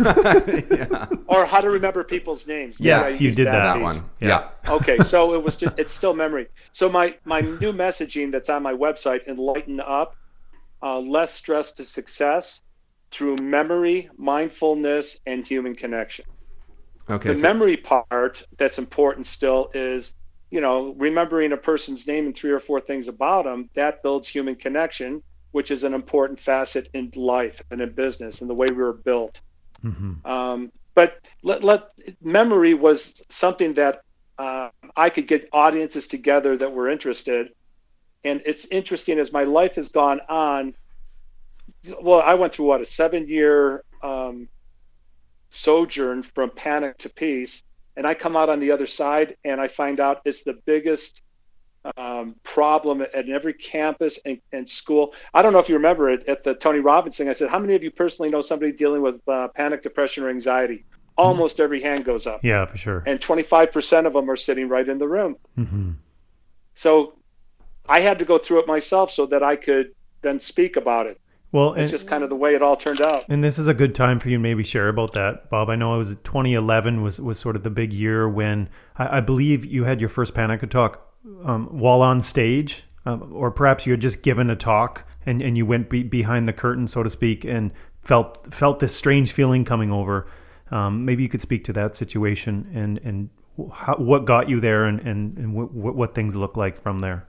Yeah. Or how to remember people's names. Yes, yeah, you did that, that one. Yeah. yeah. Okay, so it was just, it's still memory. So my, my new messaging that's on my website, Enlighten Up, uh, Less Stress to Success, through memory, mindfulness, and human connection. Okay. The so... memory part that's important still is, you know, remembering a person's name and three or four things about them, that builds human connection, which is an important facet in life and in business and the way we were built. Mm-hmm. Um, but let, let, memory was something that uh, I could get audiences together that were interested. And it's interesting, as my life has gone on, well, I went through what, a seven year um, sojourn from panic to peace. And I come out on the other side and I find out it's the biggest Um, problem at every campus and, and school. I don't know if you remember it at the Tony Robbins thing. I said, how many of you personally know somebody dealing with uh, panic, depression, or anxiety? Almost mm-hmm. every hand goes up. Yeah, for sure. And twenty-five percent of them are sitting right in the room. Mm-hmm. So I had to go through it myself so that I could then speak about it. Well, it's and, just kind of the way it all turned out. And this is a good time for you to maybe share about that, Bob. I know it was twenty eleven was, was sort of the big year when I, I believe you had your first panic attack Um, while on stage, um, or perhaps you had just given a talk and, and you went be- behind the curtain, so to speak, and felt felt this strange feeling coming over. Um, maybe you could speak to that situation and, and how, what got you there and, and, and what, what things look like from there.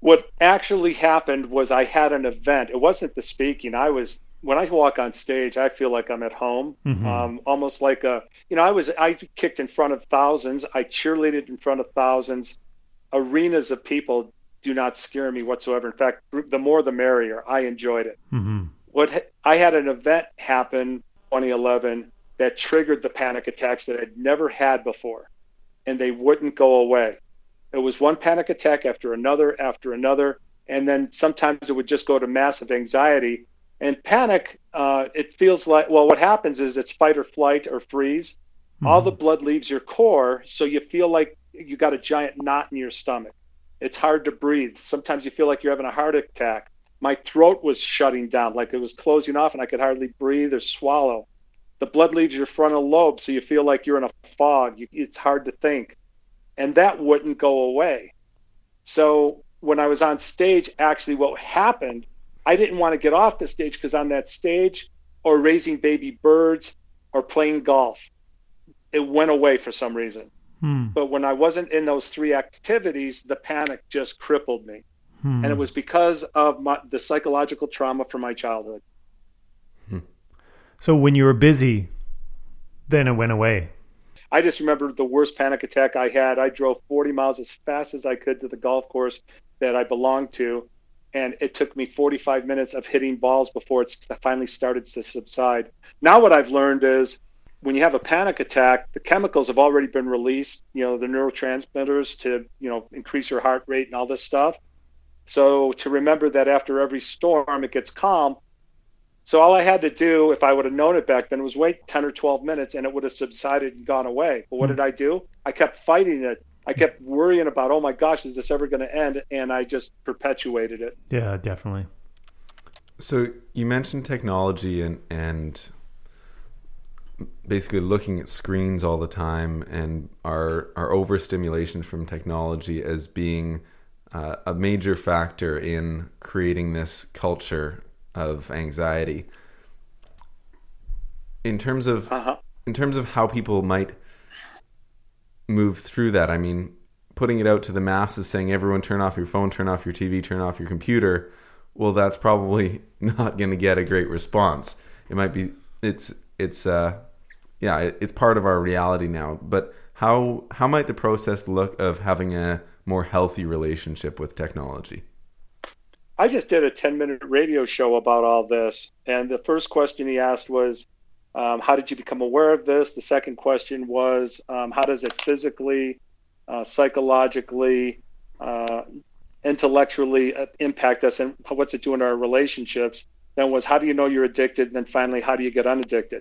What actually happened was I had an event. It wasn't the speaking. I was, when I walk on stage, I feel like I'm at home, mm-hmm. um, almost like a, you know, I was, I kicked in front of thousands. I cheerleaded in front of thousands. Arenas of people do not scare me whatsoever. In fact, the more, the merrier. I enjoyed it. Mm-hmm. What I had an event happen twenty eleven that triggered the panic attacks that I'd never had before, and they wouldn't go away. It was one panic attack after another, after another. And then sometimes it would just go to massive anxiety. And panic, uh, it feels like, well, what happens is it's fight or flight or freeze. Mm-hmm. All the blood leaves your core, so you feel like you got a giant knot in your stomach. It's hard to breathe. Sometimes you feel like you're having a heart attack. My throat was shutting down, like it was closing off, and I could hardly breathe or swallow. The blood leaves your frontal lobe, so you feel like you're in a fog. You, it's hard to think. And that wouldn't go away. So when I was on stage, actually what happened, I didn't want to get off the stage, because on that stage, or raising baby birds, or playing golf, it went away for some reason. Hmm. But when I wasn't in those three activities, the panic just crippled me. Hmm. And it was because of my, the psychological trauma from my childhood. Hmm. So when you were busy, then it went away. I just remember the worst panic attack I had. I drove forty miles as fast as I could to the golf course that I belonged to. And it took me forty-five minutes of hitting balls before it finally started to subside. Now what I've learned is when you have a panic attack, the chemicals have already been released, you know, the neurotransmitters to, you know, increase your heart rate and all this stuff. So to remember that after every storm, it gets calm. So all I had to do, if I would have known it back then, was wait ten or twelve minutes, and it would have subsided and gone away. But what did I do? I kept fighting it. I kept worrying about, oh my gosh, is this ever going to end? And I just perpetuated it. Yeah, definitely. So you mentioned technology and, and basically looking at screens all the time, and our, our overstimulation from technology as being uh, a major factor in creating this culture of anxiety. In terms of uh-huh. in terms of how people might move through that, I mean, putting it out to the masses, saying everyone turn off your phone, turn off your T V, turn off your computer, well, that's probably not going to get a great response. It might be, it's it's uh yeah, it, it's part of our reality now. But how how might the process look of having a more healthy relationship with technology? I just did a ten-minute radio show about all this, and the first question he asked was, um, how did you become aware of this? The second question was, um, how does it physically, uh, psychologically, uh, intellectually impact us, and what's it doing to our relationships? Then was, how do you know you're addicted? And then finally, how do you get unaddicted?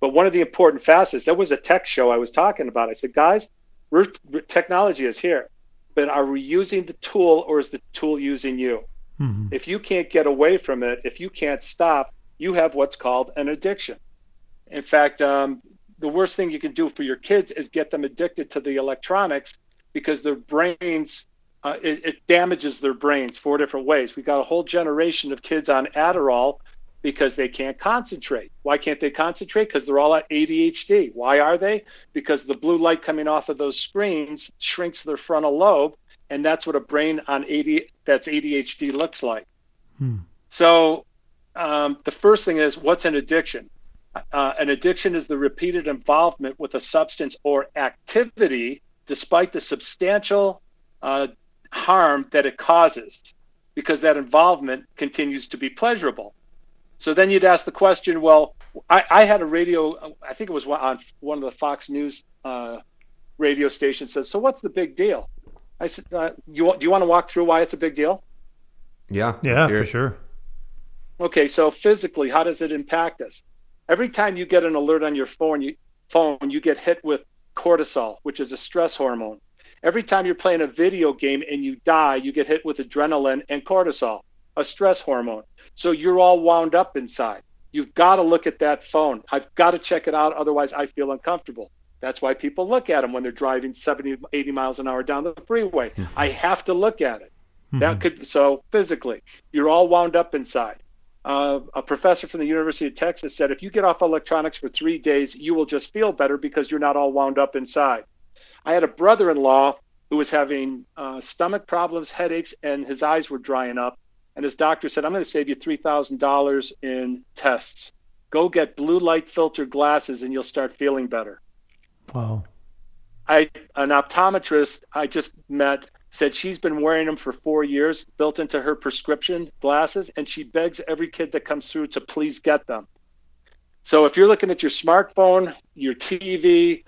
But one of the important facets, that was a tech show I was talking about. I said, guys, we're, technology is here, but are we using the tool, or is the tool using you? If you can't get away from it, if you can't stop, you have what's called an addiction. In fact, um, the worst thing you can do for your kids is get them addicted to the electronics, because their brains, uh, it, it damages their brains four different ways. We got a whole generation of kids on Adderall because they can't concentrate. Why can't they concentrate? Because they're all at A D H D. Why are they? Because the blue light coming off of those screens shrinks their frontal lobe. And that's what a brain on A D, that's A D H D looks like. Hmm. So um, the first thing is, what's an addiction? Uh, an addiction is the repeated involvement with a substance or activity despite the substantial uh, harm that it causes, because that involvement continues to be pleasurable. So then you'd ask the question, well, I, I had a radio, I think it was on one of the Fox News uh, radio stations, says, so what's the big deal? I said, uh, you, do you want to walk through why it's a big deal? Yeah, yeah, for sure. Okay, so physically, how does it impact us? Every time you get an alert on your phone, you, phone, you get hit with cortisol, which is a stress hormone. Every time you're playing a video game and you die, you get hit with adrenaline and cortisol, a stress hormone. So you're all wound up inside. You've got to look at that phone. I've got to check it out, otherwise I feel uncomfortable. That's why people look at them when they're driving seventy, eighty miles an hour down the freeway. Mm-hmm. I have to look at it. Mm-hmm. That could, so physically, you're all wound up inside. Uh, a professor from the University of Texas said, if you get off electronics for three days, you will just feel better because you're not all wound up inside. I had a brother-in-law who was having uh, stomach problems, headaches, and his eyes were drying up. And his doctor said, I'm going to save you three thousand dollars in tests. Go get blue light filter glasses and you'll start feeling better. Wow. I, an optometrist I just met said she's been wearing them for four years, built into her prescription glasses, and she begs every kid that comes through to please get them. So if you're looking at your smartphone, your T V,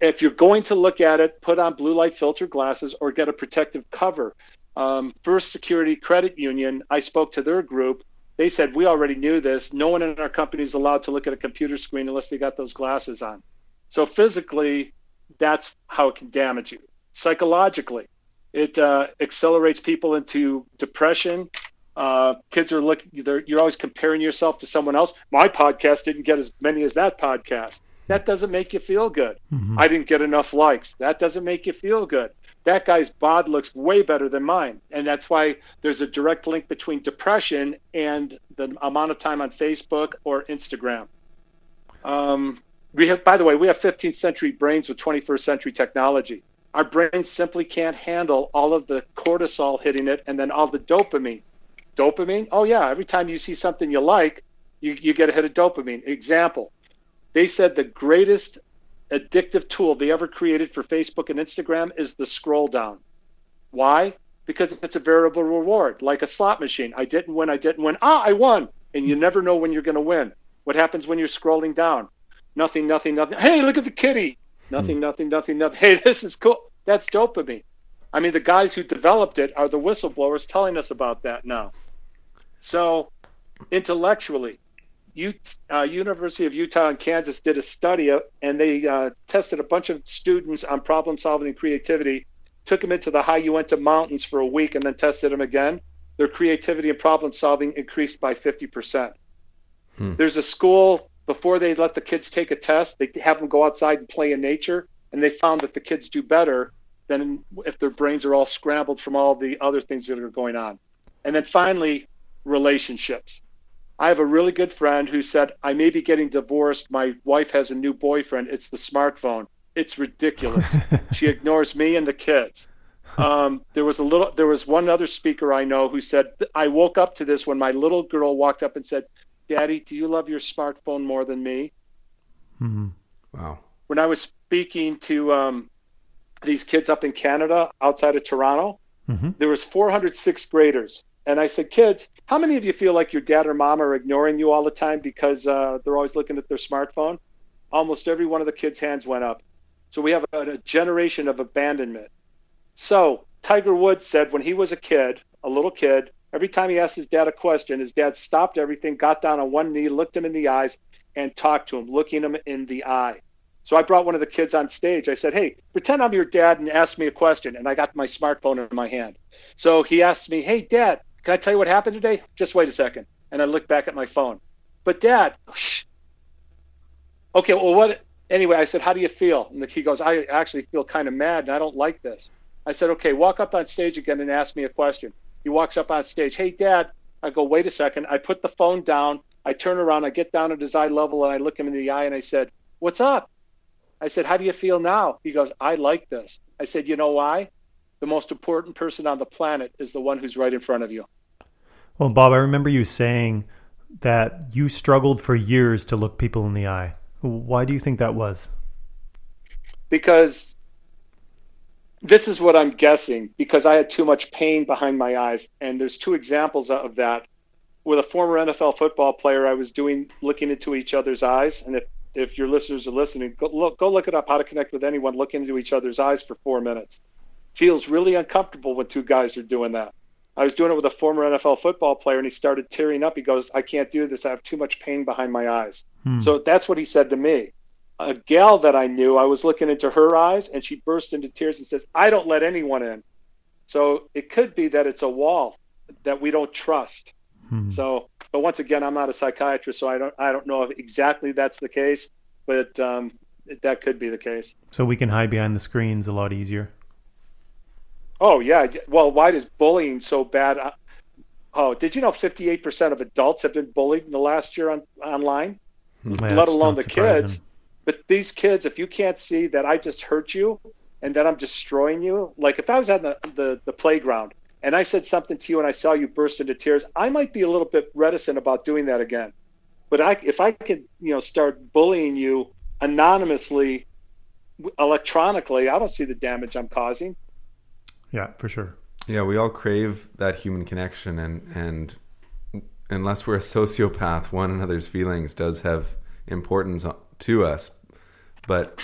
if you're going to look at it, put on blue light filter glasses or get a protective cover. Um, First Security Credit Union, I spoke to their group. They said, we already knew this. No one in our company is allowed to look at a computer screen unless they got those glasses on. So physically, that's how it can damage you. Psychologically, it uh, accelerates people into depression, Uh, kids are looking, you're always comparing yourself to someone else. My podcast didn't get as many as that podcast. That doesn't make you feel good. Mm-hmm. I didn't get enough likes. That doesn't make you feel good. That guy's bod looks way better than mine. And that's why there's a direct link between depression and the amount of time on Facebook or Instagram. Um, we have, by the way, we have fifteenth century brains with twenty-first century technology. Our brain simply can't handle all of the cortisol hitting it and then all the dopamine. Dopamine? Oh, yeah. Every time you see something you like, you, you get a hit of dopamine. Example, they said the greatest addictive tool they ever created for Facebook and Instagram is the scroll down. Why? Because it's a variable reward, like a slot machine. I didn't win, I didn't win. Ah, I won. And you never know when you're going to win. What happens when you're scrolling down? Nothing, nothing, nothing. Hey, look at the kitty. Nothing, nothing, nothing, nothing. Hey, this is cool. That's dopamine. I mean, the guys who developed it are the whistleblowers telling us about that now. So intellectually, U- uh, University of Utah and Kansas did a study of, and they uh, tested a bunch of students on problem solving and creativity, took them into the high Uinta Mountains for a week and then tested them again. Their creativity and problem solving increased by fifty percent. Hmm. There's a school, before they let the kids take a test, they have them go outside and play in nature, and they found that the kids do better than if their brains are all scrambled from all the other things that are going on. And then finally, relationships. I have a really good friend who said, I may be getting divorced. My wife has a new boyfriend. It's the smartphone. It's ridiculous. She ignores me and the kids. Um, there was a little, there was one other speaker I know who said, I woke up to this when my little girl walked up and said, Daddy, do you love your smartphone more than me? Mm-hmm. Wow. When I was speaking to um, these kids up in Canada, outside of Toronto, mm-hmm. there was four hundred sixth graders. And I said, kids, how many of you feel like your dad or mom are ignoring you all the time because uh, they're always looking at their smartphone? Almost every one of the kids' hands went up. So we have a, a generation of abandonment. So Tiger Woods said when he was a kid, a little kid, every time he asked his dad a question, his dad stopped everything, got down on one knee, looked him in the eyes, and talked to him, looking him in the eye. So I brought one of the kids on stage. I said, hey, pretend I'm your dad and ask me a question. And I got my smartphone in my hand. So he asked me, hey, Dad, can I tell you what happened today? Just wait a second. And I looked back at my phone. But Dad, shh. Okay, well, what? Anyway, I said, how do you feel? And he goes, I actually feel kind of mad and I don't like this. I said, okay, walk up on stage again and ask me a question. He walks up on stage. Hey, Dad. I go, wait a second. I put the phone down. I turn around. I get down at his eye level and I look him in the eye and I said, what's up? I said, how do you feel now? He goes, I like this. I said, you know why? The most important person on the planet is the one who's right in front of you. Well, Bob, I remember you saying that you struggled for years to look people in the eye. Why do you think that was? Because this is what I'm guessing, because I had too much pain behind my eyes. And there's two examples of that. With a former N F L football player, I was doing looking into each other's eyes. And if, if your listeners are listening, go look, go look it up, how to connect with anyone looking into each other's eyes for four minutes. Feels really uncomfortable when two guys are doing that. I was doing it with a former N F L football player, and he started tearing up. He goes, I can't do this. I have too much pain behind my eyes. Hmm. So that's what he said to me. A gal that I knew, I was looking into her eyes, and she burst into tears and says, I don't let anyone in. So it could be that it's a wall that we don't trust. Hmm. So, but once again, I'm not a psychiatrist, so I don't, I don't know if exactly that's the case, but um, that could be the case. So we can hide behind the screens a lot easier. Oh, yeah. Well, why is bullying so bad? Oh, did you know fifty-eight percent of adults have been bullied in the last year on, online, yeah, let alone the surprising. Kids? But these kids, if you can't see that I just hurt you and that I'm destroying you, like if I was on the, the, the playground and I said something to you and I saw you burst into tears, I might be a little bit reticent about doing that again. But I, if I could, you know, start bullying you anonymously, electronically, I don't see the damage I'm causing. Yeah, for sure. Yeah, we all crave that human connection, and and unless we're a sociopath, one another's feelings does have importance to us. But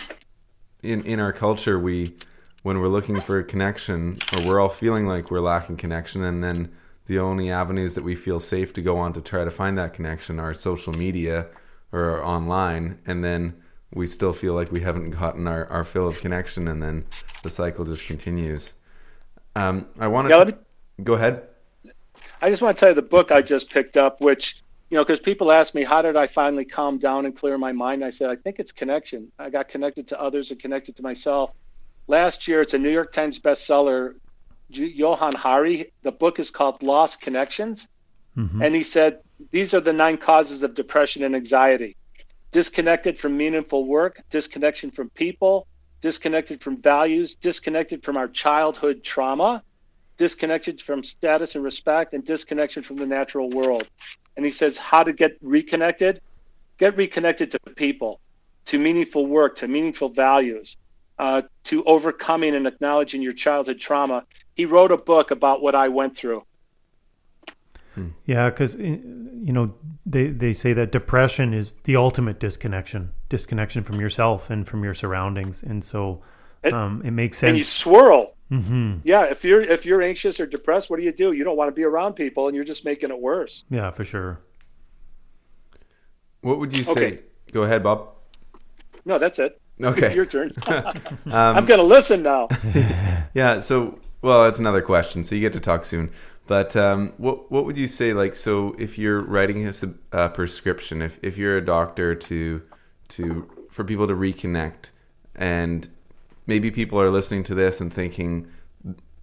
in in our culture, we when we're looking for a connection, or we're all feeling like we're lacking connection, and then the only avenues that we feel safe to go on to try to find that connection are social media or online, and then we still feel like we haven't gotten our, our fill of connection, and then the cycle just continues. Um, I wanted yeah, to... Let me, go ahead. I just want to tell you the book I just picked up, which, you know, because people ask me, how did I finally calm down and clear my mind? I said, I think it's connection. I got connected to others and connected to myself. Last year, it's a New York Times bestseller, Johan Hari. The book is called Lost Connections. Mm-hmm. And he said, these are the nine causes of depression and anxiety. Disconnected from meaningful work, disconnection from people, disconnected from values, disconnected from our childhood trauma, disconnected from status and respect, and disconnection from the natural world. And he says how to get reconnected. Get reconnected to people, to meaningful work, to meaningful values, uh, to overcoming and acknowledging your childhood trauma. He wrote a book about what I went through. Yeah, because, you know, they, they say that depression is the ultimate disconnection, disconnection from yourself and from your surroundings. And so it, um, it makes sense. And you swirl. Mm-hmm. Yeah. If you're if you're anxious or depressed, what do you do? You don't want to be around people, and you're just making it worse. Yeah, for sure. What would you say? Okay. Go ahead, Bob. No, that's it. Okay. Your turn. um, I'm going to listen now. Yeah. So, well, that's another question. So you get to talk soon. But um, what what would you say, like, so if you're writing a uh, prescription, if, if you're a doctor to to for people to reconnect, and maybe people are listening to this and thinking,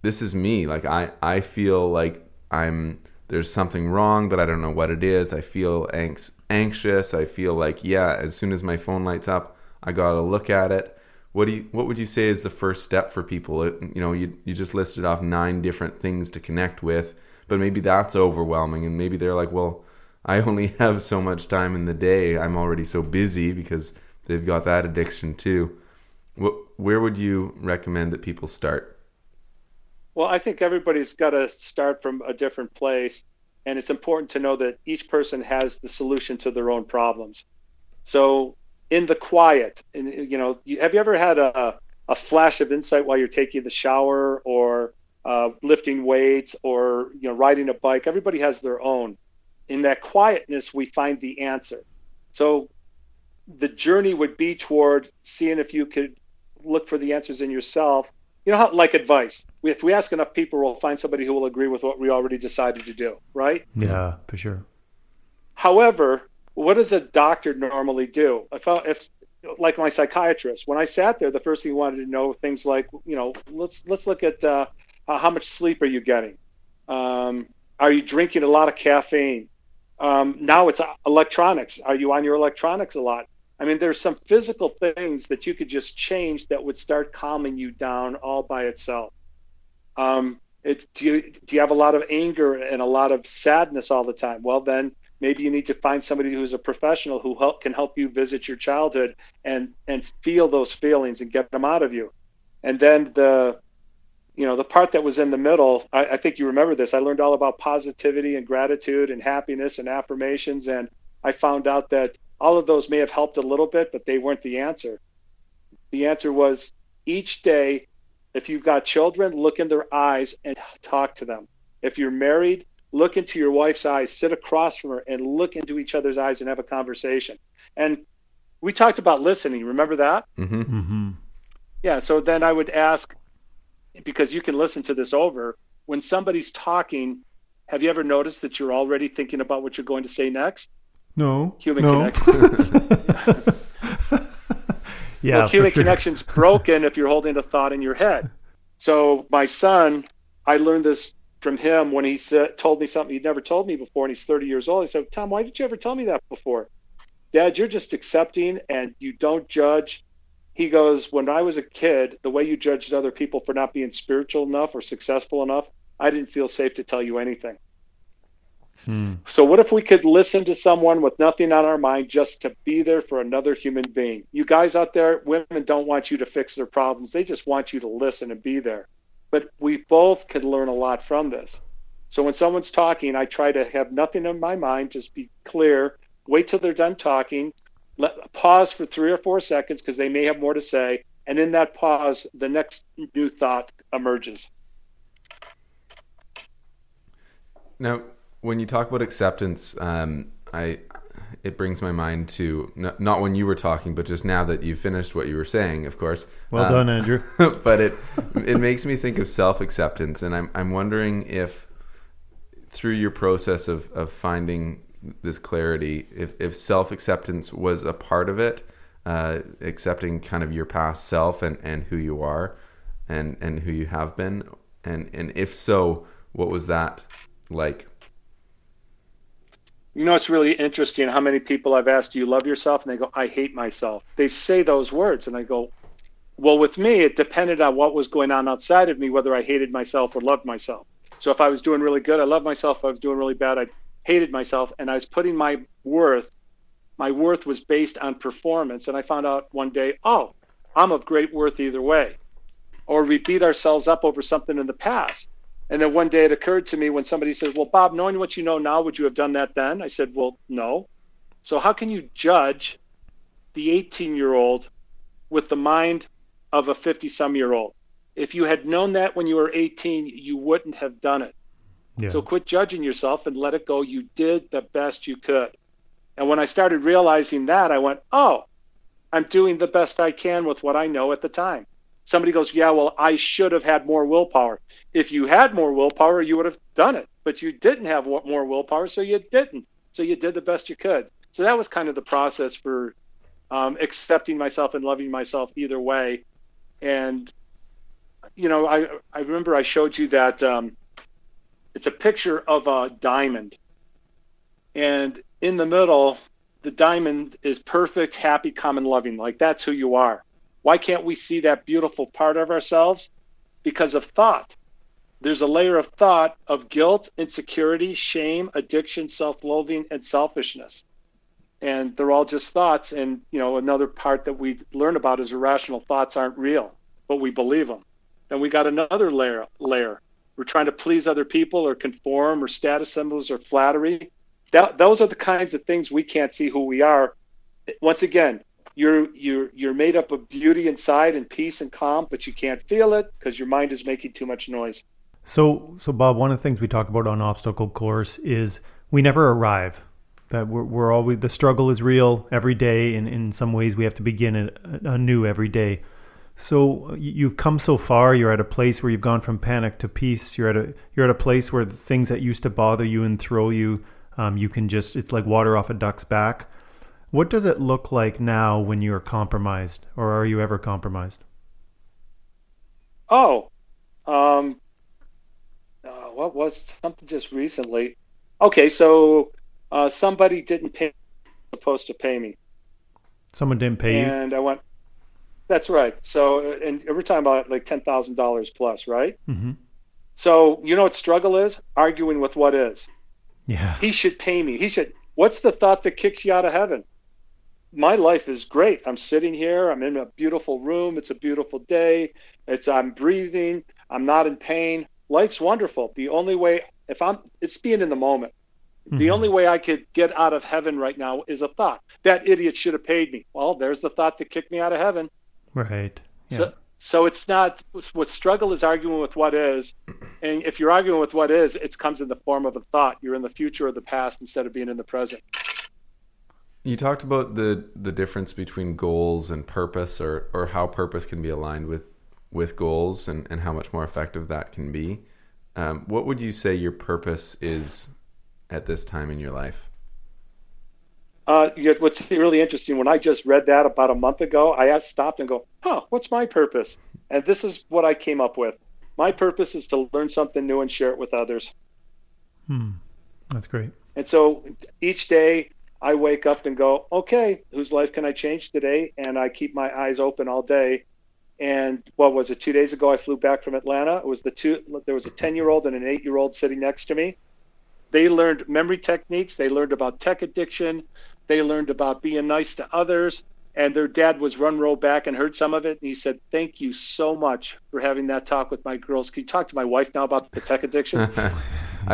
this is me, like I, I feel like I'm there's something wrong, but I don't know what it is. I feel anx- anxious. I feel like, yeah, as soon as my phone lights up, I got to look at it. What do you, what would you say is the first step for people? You know, you you just listed off nine different things to connect with, but maybe that's overwhelming, and maybe they're like, well, I only have so much time in the day. I'm already so busy, because they've got that addiction too. What, where would you recommend that people start? Well, I think everybody's got to start from a different place, and it's important to know that each person has the solution to their own problems. So, in the quiet, and you know, you, have you ever had a, a flash of insight while you're taking the shower, or uh, lifting weights, or you know, riding a bike? Everybody has their own. In that quietness, we find the answer. So the journey would be toward seeing if you could look for the answers in yourself. You know, how, like advice. If we ask enough people, we'll find somebody who will agree with what we already decided to do, right? Yeah, for sure. However, what does a doctor normally do? If, I, if, like my psychiatrist, when I sat there, the first thing he wanted to know things like, you know, let's let's look at uh, uh, how much sleep are you getting? Um, are you drinking a lot of caffeine? Um, now it's electronics. Are you on your electronics a lot? I mean, there's some physical things that you could just change that would start calming you down all by itself. Um, it, do you, do you have a lot of anger and a lot of sadness all the time? Well, then, maybe you need to find somebody who's a professional who help, can help you visit your childhood and, and feel those feelings and get them out of you. And then the, you know, the part that was in the middle, I, I think you remember this. I learned all about positivity and gratitude and happiness and affirmations. And I found out that all of those may have helped a little bit, but they weren't the answer. The answer was each day, if you've got children, look in their eyes and talk to them. If you're married, look into your wife's eyes, sit across from her, and look into each other's eyes and have a conversation. And we talked about listening. Remember that? Mm-hmm. Mm-hmm. Yeah. So then I would ask, because you can listen to this over, when somebody's talking, have you ever noticed that you're already thinking about what you're going to say next? No. Human no. connection. Yeah. Well, human sure. connection's broken if you're holding a thought in your head. So my son, I learned this from him when he said, told me something he'd never told me before, and he's thirty years old. He said, Tom, why didn't you ever tell me that before? Dad, you're just accepting and you don't judge. He goes, when I was a kid, the way you judged other people for not being spiritual enough or successful enough, I didn't feel safe to tell you anything. Hmm. So what if we could listen to someone with nothing on our mind, just to be there for another human being? You guys out there, women don't want you to fix their problems. They just want you to listen and be there. But we both could learn a lot from this. So when someone's talking, I try to have nothing in my mind, just be clear, wait till they're done talking, let, pause for three or four seconds because they may have more to say, and in that pause, the next new thought emerges. Now, when you talk about acceptance, um, I it brings my mind to, not when you were talking, but just now that you finished what you were saying, of course. Well um, done, Andrew. But it it makes me think of self-acceptance. And I'm I'm wondering if through your process of, of finding this clarity, if, if self-acceptance was a part of it, uh, accepting kind of your past self and, and who you are and, and who you have been, and, and if so, what was that like? You know, it's really interesting how many people I've asked, do you love yourself? And they go, I hate myself. They say those words, and I go, well, with me, it depended on what was going on outside of me, whether I hated myself or loved myself. So if I was doing really good, I loved myself. If I was doing really bad, I hated myself. And I was putting my worth, my worth was based on performance. And I found out one day, oh, I'm of great worth either way. Or we beat ourselves up over something in the past. And then one day it occurred to me when somebody says, well, Bob, knowing what you know now, would you have done that then? I said, well, no. So how can you judge the eighteen-year-old with the mind of a fifty-some-year-old? If you had known that when you were eighteen, you wouldn't have done it. Yeah. So quit judging yourself and let it go. You did the best you could. And when I started realizing that, I went, oh, I'm doing the best I can with what I know at the time. Somebody goes, yeah, well, I should have had more willpower. If you had more willpower, you would have done it. But you didn't have more willpower, so you didn't. So you did the best you could. So that was kind of the process for um, accepting myself and loving myself either way. And, you know, I, I remember I showed you that um, it's a picture of a diamond. And in the middle, the diamond is perfect, happy, calm, and loving. Like, that's who you are. Why can't we see that beautiful part of ourselves? Because of thought. There's a layer of thought of guilt, insecurity, shame, addiction, self-loathing, and selfishness. And they're all just thoughts. And, you know, another part that we learn about is irrational thoughts aren't real, but we believe them. Then we got another layer. layer. We're trying to please other people or conform or status symbols or flattery. That, those are the kinds of things we can't see who we are. Once again, You're you're you're made up of beauty inside and peace and calm, but you can't feel it because your mind is making too much noise. So so Bob, one of the things we talk about on Obstacle Course is we never arrive. That we're, we're always, the struggle is real every day, and in some ways we have to begin anew every day. So you've come so far. You're at a place where you've gone from panic to peace. You're at a you're at a place where the things that used to bother you and throw you, um, you can just, it's like water off a duck's back. What does it look like now when you're compromised, or are you ever compromised? Oh, um, uh, what was something just recently? Okay, so uh, somebody didn't pay, supposed to pay me. Someone didn't pay you? And I went, that's right. So, and we're talking about like ten thousand dollars plus, right? Mm-hmm. So, you know what struggle is? Arguing with what is. Yeah. He should pay me. He should. What's the thought that kicks you out of heaven? My life is great. I'm sitting here. I'm in a beautiful room. It's a beautiful day. It's I'm breathing. I'm not in pain. Life's wonderful. The only way, if I'm, it's being in the moment. Mm-hmm. The only way I could get out of heaven right now is a thought. That idiot should have paid me. Well, there's the thought that kicked me out of heaven. Right. Yeah. So, so it's not, what struggle is arguing with what is. And if you're arguing with what is, it comes in the form of a thought. You're in the future or the past instead of being in the present. You talked about the, the difference between goals and purpose, or, or how purpose can be aligned with, with goals, and, and how much more effective that can be. Um, what would you say your purpose is at this time in your life? Uh, what's really interesting, when I just read that about a month ago, I asked, stopped and go, huh, what's my purpose? And this is what I came up with. My purpose is to learn something new and share it with others. Hmm. That's great. And so each day, I wake up and go, okay, whose life can I change today? And I keep my eyes open all day. And what was it? Two days ago, I flew back from Atlanta. It was the two, there was a ten-year-old and an eight-year-old sitting next to me. They learned memory techniques. They learned about tech addiction. They learned about being nice to others. And their dad was run row back and heard some of it. And he said, thank you so much for having that talk with my girls. Can you talk to my wife now about the tech addiction?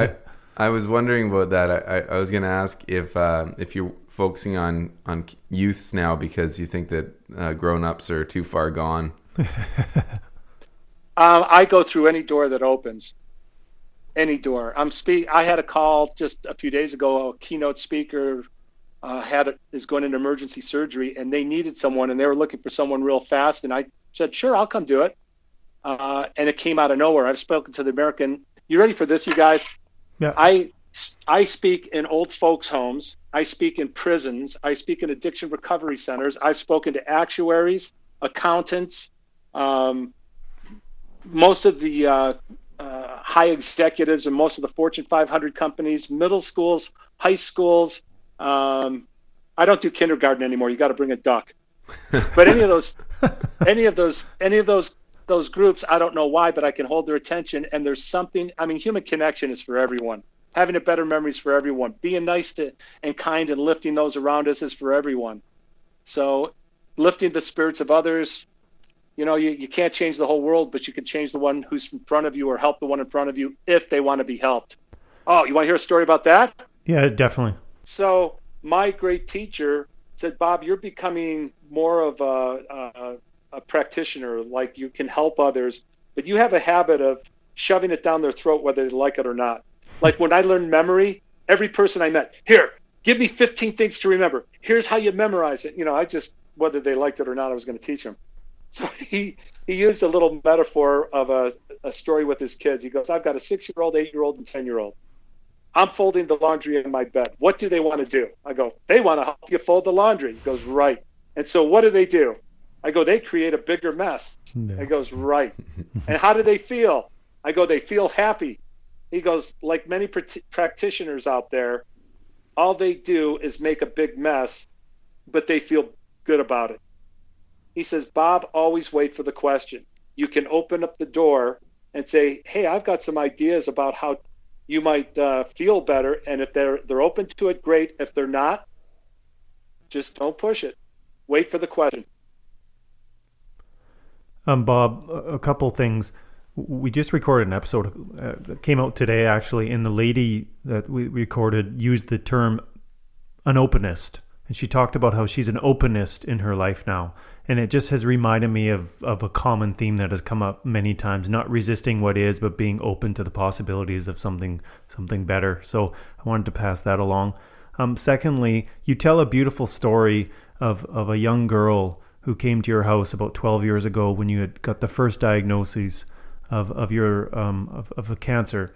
I I was wondering about that. I, I was going to ask if uh, if you're focusing on, on youths now because you think that uh, grown-ups are too far gone. uh, I go through any door that opens, any door. I'm speak. I had a call just a few days ago, a keynote speaker uh, had a, is going into emergency surgery, and they needed someone, and they were looking for someone real fast, and I said, sure, I'll come do it. Uh, and it came out of nowhere. I've spoken to the American. You ready for this, you guys? Yeah. I I speak in old folks' homes. I speak in prisons. I speak in addiction recovery centers. I've spoken to actuaries, accountants, um, most of the uh, uh, high executives and most of the Fortune five hundred companies, middle schools, high schools. Um, I don't do kindergarten anymore. You got to bring a duck. But any of those, any of those, any of those, those groups, I don't know why, but I can hold their attention. And there's something, I mean, human connection is for everyone. Having a better memory is for everyone. Being nice to and kind and lifting those around us is for everyone. So lifting the spirits of others, you know, you, you can't change the whole world, but you can change the one who's in front of you or help the one in front of you if they want to be helped. Oh, you want to hear a story about that? Yeah, definitely. So my great teacher said, Bob, you're becoming more of a, a, a practitioner, like you can help others, but you have a habit of shoving it down their throat whether they like it or not. Like when I learned memory, every person I met, here, give me fifteen things to remember. Here's how you memorize it. You know, I just, whether they liked it or not, I was going to teach them. So he, he used a little metaphor of a, a story with his kids. He goes, I've got a six-year-old, eight-year-old, and ten-year-old. I'm folding the laundry in my bed. What do they want to do? I go, they want to help you fold the laundry. He goes, right. And so what do they do? I go, they create a bigger mess. No. He goes, right. And how do they feel? I go, they feel happy. He goes, like many pr- practitioners out there, all they do is make a big mess, but they feel good about it. He says, Bob, always wait for the question. You can open up the door and say, hey, I've got some ideas about how you might uh, feel better. And if they're they're open to it, great. If they're not, just don't push it. Wait for the question. Um, Bob, a couple things. We just recorded an episode uh, that came out today, actually, and the lady that we recorded used the term an openist. And she talked about how she's an openist in her life now. And it just has reminded me of, of a common theme that has come up many times, not resisting what is, but being open to the possibilities of something something better. So I wanted to pass that along. Um, secondly, you tell a beautiful story of, of a young girl who came to your house about twelve years ago when you had got the first diagnosis of of your um of, of a cancer,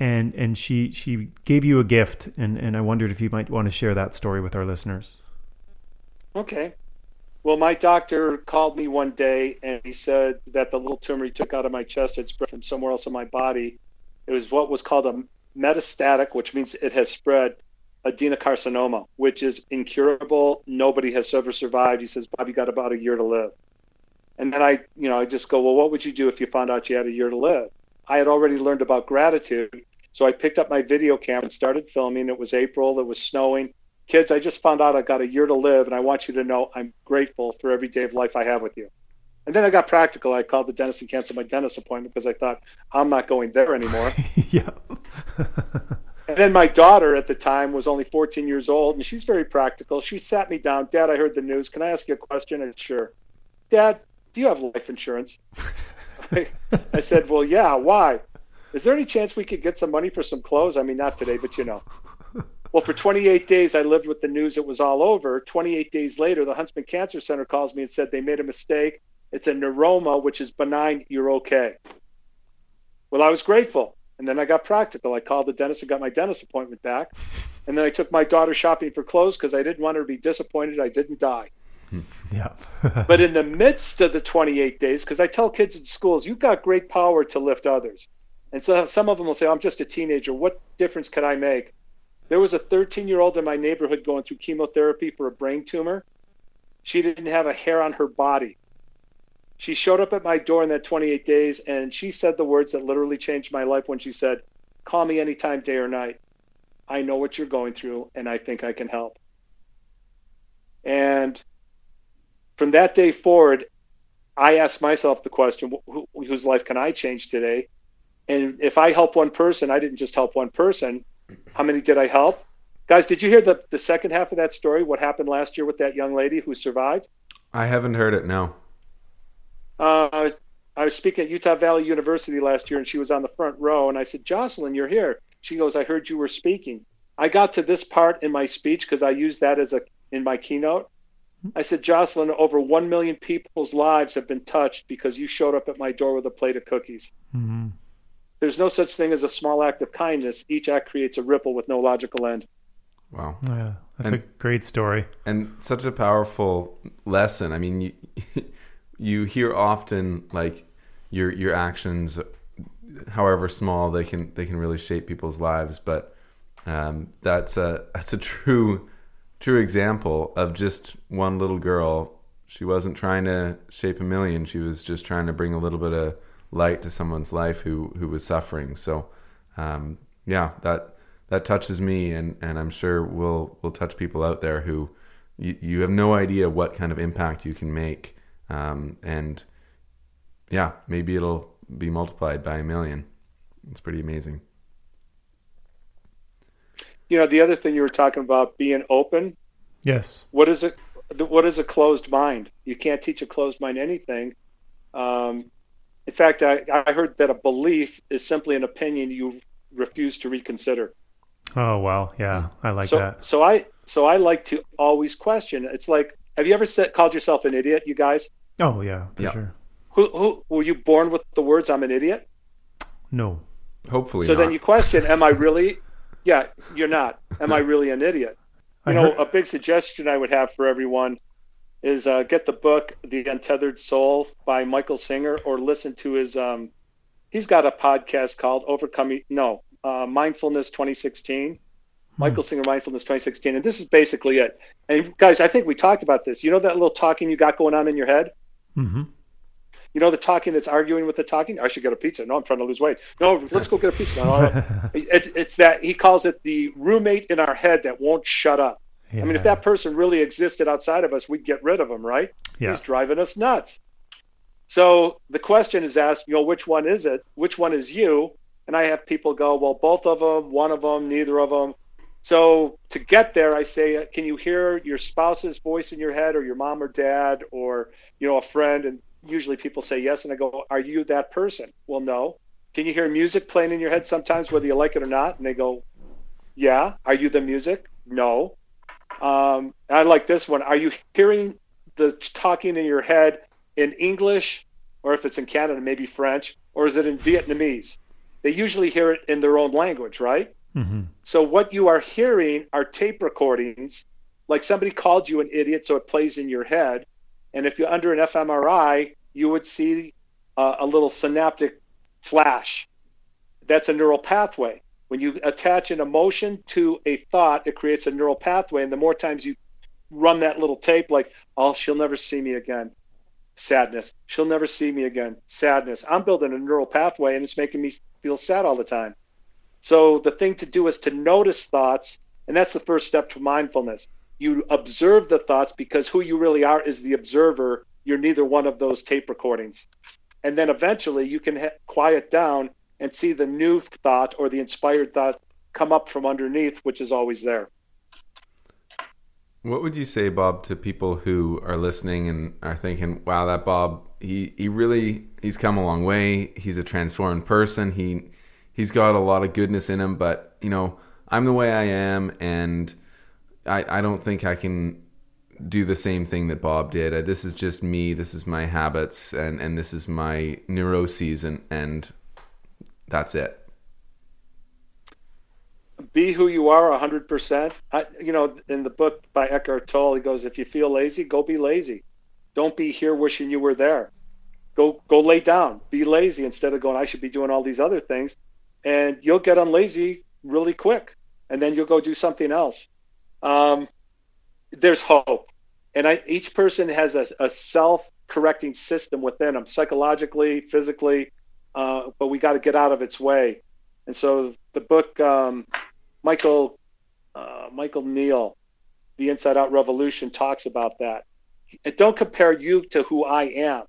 and and she she gave you a gift, and and I wondered if you might want to share that story with our listeners. Okay. Well, my doctor called me one day and he said that the little tumor he took out of my chest had spread from somewhere else in my body. It was what was called a metastatic, which means it has spread, adenocarcinoma, which is incurable. Nobody has ever survived. He says, Bob, you got about a year to live. And then I, you know, I just go, well, what would you do if you found out you had a year to live? I had already learned about gratitude. So I picked up my video camera and started filming. It was April. It was snowing. Kids, I just found out I got a year to live, and I want you to know I'm grateful for every day of life I have with you. And then I got practical. I called the dentist and canceled my dentist appointment because I thought, I'm not going there anymore. Yeah. And then my daughter at the time was only fourteen years old, and she's very practical. She sat me down. Dad, I heard the news. Can I ask you a question? I said, sure. Dad, do you have life insurance? I said, well, yeah, why? Is there any chance we could get some money for some clothes? I mean, not today, but you know. Well, for twenty-eight days, I lived with the news. It was all over. twenty-eight days later, the Huntsman Cancer Center calls me and said they made a mistake. It's a neuroma, which is benign. You're okay. Well, I was grateful. And then I got practical. I called the dentist and got my dentist appointment back. And then I took my daughter shopping for clothes because I didn't want her to be disappointed I didn't die. Yeah. But in the midst of the twenty-eight days, because I tell kids in schools, you've got great power to lift others. And so some of them will say, I'm just a teenager. What difference could I make? There was a thirteen-year-old in my neighborhood going through chemotherapy for a brain tumor. She didn't have a hair on her body. She showed up at my door in that twenty-eight days, and she said the words that literally changed my life when she said, call me anytime, day or night. I know what you're going through, and I think I can help. And from that day forward, I asked myself the question, who, whose life can I change today? And if I help one person, I didn't just help one person. How many did I help? Guys, did you hear the, the second half of that story, what happened last year with that young lady who survived? I haven't heard it, no. Uh, I was speaking at Utah Valley University last year, and she was on the front row. And I said, Jocelyn, you're here. She goes, I heard you were speaking. I got to this part in my speech because I used that as a in my keynote. I said, Jocelyn, over one million people's lives have been touched because you showed up at my door with a plate of cookies. Mm-hmm. There's no such thing as a small act of kindness. Each act creates a ripple with no logical end. Wow. Yeah, that's and, a great story. And such a powerful lesson. I mean, you, you hear often, like, your your actions, however small, they can they can really shape people's lives. But um, that's a that's a true true example of just one little girl. She wasn't trying to shape a million. She was just trying to bring a little bit of light to someone's life who who was suffering. So um, yeah, that that touches me, and, and I'm sure we'll we'll touch people out there who you, you have no idea what kind of impact you can make. Um, and yeah, maybe it'll be multiplied by a million. It's pretty amazing. You know, the other thing you were talking about, being open. Yes. What is it? What is a closed mind? You can't teach a closed mind anything. Um, in fact, I, I heard that a belief is simply an opinion you refuse to reconsider. Oh, wow. Yeah, I like so, that. So I so I like to always question. It's like, have you ever said, called yourself an idiot, you guys? Oh, yeah, for yeah. sure. Who, who were you born with the words, I'm an idiot? No, hopefully so not. So then you question, am I really? Yeah, you're not. Am I really an idiot? You I know, heard... a big suggestion I would have for everyone is uh, get the book, The Untethered Soul by Michael Singer, or listen to his, um, he's got a podcast called Overcoming, no, uh, Mindfulness twenty sixteen, hmm. Michael Singer, Mindfulness twenty sixteen. And this is basically it. And guys, I think we talked about this. You know that little talking you got going on in your head? Mm-hmm. You know, the talking that's arguing with the talking? I should get a pizza. No, I'm trying to lose weight. No, let's go get a pizza. No, it's, it's that he calls it the roommate in our head that won't shut up. Yeah. I mean, if that person really existed outside of us, we'd get rid of him, right? Yeah. He's driving us nuts. So the question is asked, you know, which one is it? Which one is you? And I have people go, well, both of them, one of them, neither of them. So to get there, I say, can you hear your spouse's voice in your head, or your mom or dad, or, you know, a friend? And usually people say yes, and I go, are you that person? Well, no. Can you hear music playing in your head sometimes, whether you like it or not? And they go, yeah. Are you the music? No. Um, I like this one. Are you hearing the talking in your head in English, or if it's in Canada, maybe French, or is it in Vietnamese? They usually hear it in their own language, right? Mm-hmm. So what you are hearing are tape recordings, like somebody called you an idiot, so it plays in your head. And if you're under an fMRI, you would see uh, a little synaptic flash. That's a neural pathway. When you attach an emotion to a thought, it creates a neural pathway. And the more times you run that little tape, like, oh, she'll never see me again, sadness. She'll never see me again, sadness. I'm building a neural pathway, and it's making me feel sad all the time. So the thing to do is to notice thoughts, and that's the first step to mindfulness. You observe the thoughts, because who you really are is the observer. You're neither one of those tape recordings. And then eventually you can ha- quiet down and see the new thought or the inspired thought come up from underneath, which is always there. What would you say, Bob, to people who are listening and are thinking, wow, that Bob, he, he really, he's come a long way. He's a transformed person. He, he's got a lot of goodness in him, but, you know, I'm the way I am, and I, I don't think I can do the same thing that Bob did. This is just me. This is my habits, and, and this is my neuroses, and, and that's it. Be who you are one hundred percent. I, you know, in the book by Eckhart Tolle, he goes, if you feel lazy, go be lazy. Don't be here wishing you were there. Go, go lay down. Be lazy instead of going, I should be doing all these other things. And you'll get unlazy really quick, and then you'll go do something else. Um, there's hope. And I, each person has a, a self-correcting system within them, psychologically, physically, uh, but we got to get out of its way. And so the book, um, Michael, uh, Michael Neal, The Inside Out Revolution, talks about that. Don't compare you to who I am.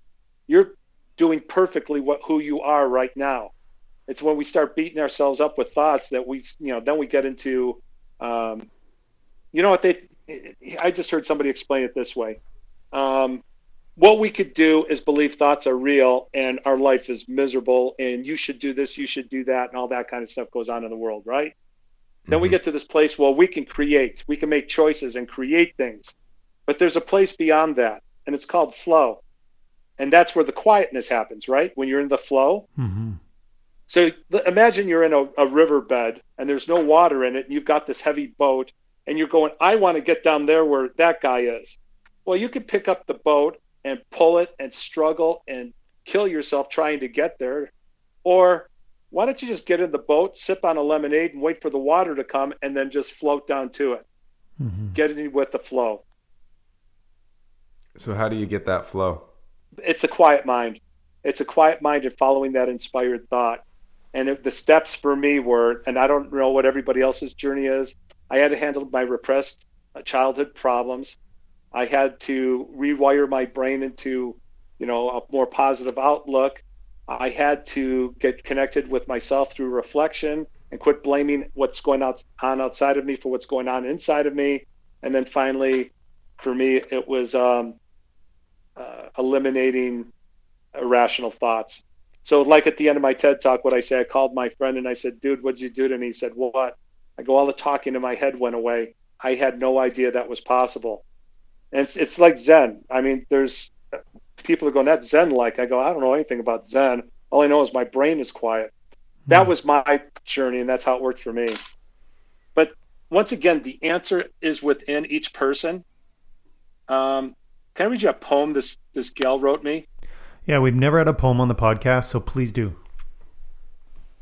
You're doing perfectly what, who you are right now. It's when we start beating ourselves up with thoughts that we, you know, then we get into, um, you know what they, I just heard somebody explain it this way. Um, what we could do is believe thoughts are real and our life is miserable, and you should do this, you should do that, and all that kind of stuff goes on in the world, right? Mm-hmm. Then we get to this place where we can create, we can make choices and create things. But there's a place beyond that, and it's called flow. And that's where the quietness happens, right? When you're in the flow. Mm-hmm. So imagine you're in a, a riverbed and there's no water in it, and you've got this heavy boat, and you're going, I want to get down there where that guy is. Well, you could pick up the boat and pull it and struggle and kill yourself trying to get there. Or why don't you just get in the boat, sip on a lemonade, and wait for the water to come, and then just float down to it. Mm-hmm. Get in with the flow. So how do you get that flow? It's a quiet mind. It's a quiet mind and following that inspired thought. And if the steps for me were, and I don't know what everybody else's journey is, I had to handle my repressed childhood problems. I had to rewire my brain into, you know, a more positive outlook. I had to get connected with myself through reflection and quit blaming what's going on outside of me for what's going on inside of me. And then finally, for me, it was um, uh, eliminating irrational thoughts. So like at the end of my TED Talk, what I say, I called my friend and I said, dude, what'd you do to me? He said, well, what? I go, all the talking in my head went away. I had no idea that was possible. And it's, it's like Zen. I mean, there's people are going, that's Zen-like. I go, I don't know anything about Zen. All I know is my brain is quiet. That was my journey, and that's how it worked for me. But once again, the answer is within each person. Um, can I read you a poem this, this gal wrote me? Yeah, we've never had a poem on the podcast, so please do.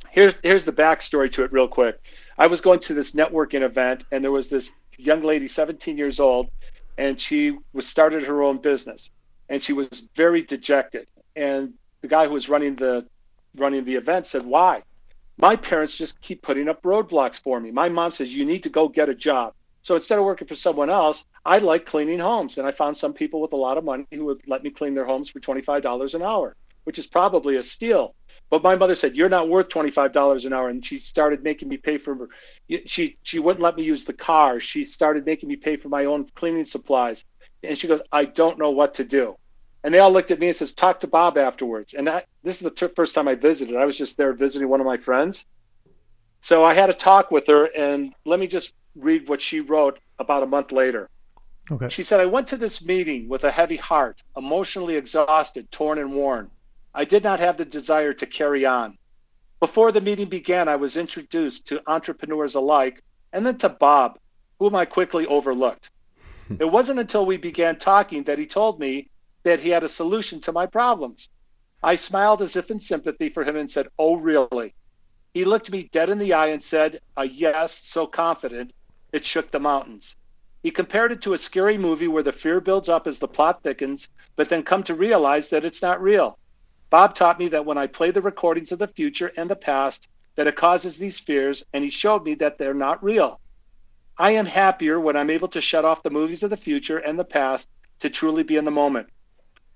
Here's here's the backstory to it real quick. I was going to this networking event, and there was this young lady, seventeen years old, and she was started her own business, and she was very dejected. And the guy who was running the running the event said, why? My parents just keep putting up roadblocks for me. My mom says, you need to go get a job. So instead of working for someone else, I like cleaning homes. And I found some people with a lot of money who would let me clean their homes for twenty-five dollars an hour, which is probably a steal. But my mother said, you're not worth twenty-five dollars an hour. And she started making me pay for her. She, she wouldn't let me use the car. She started making me pay for my own cleaning supplies. And she goes, I don't know what to do. And they all looked at me and says, talk to Bob afterwards. And I, this is the t- first time I visited. I was just there visiting one of my friends. So I had a talk with her, and let me just read what she wrote about a month later. Okay. She said, I went to this meeting with a heavy heart, emotionally exhausted, torn and worn. I did not have the desire to carry on. Before the meeting began, I was introduced to entrepreneurs alike, and then to Bob, whom I quickly overlooked. It wasn't until we began talking that he told me that he had a solution to my problems. I smiled as if in sympathy for him and said, oh, really? He looked me dead in the eye and said, a yes, so confident, it shook the mountains. He compared it to a scary movie where the fear builds up as the plot thickens, but then come to realize that it's not real. Bob taught me that when I play the recordings of the future and the past, that it causes these fears, and he showed me that they're not real. I am happier when I'm able to shut off the movies of the future and the past to truly be in the moment.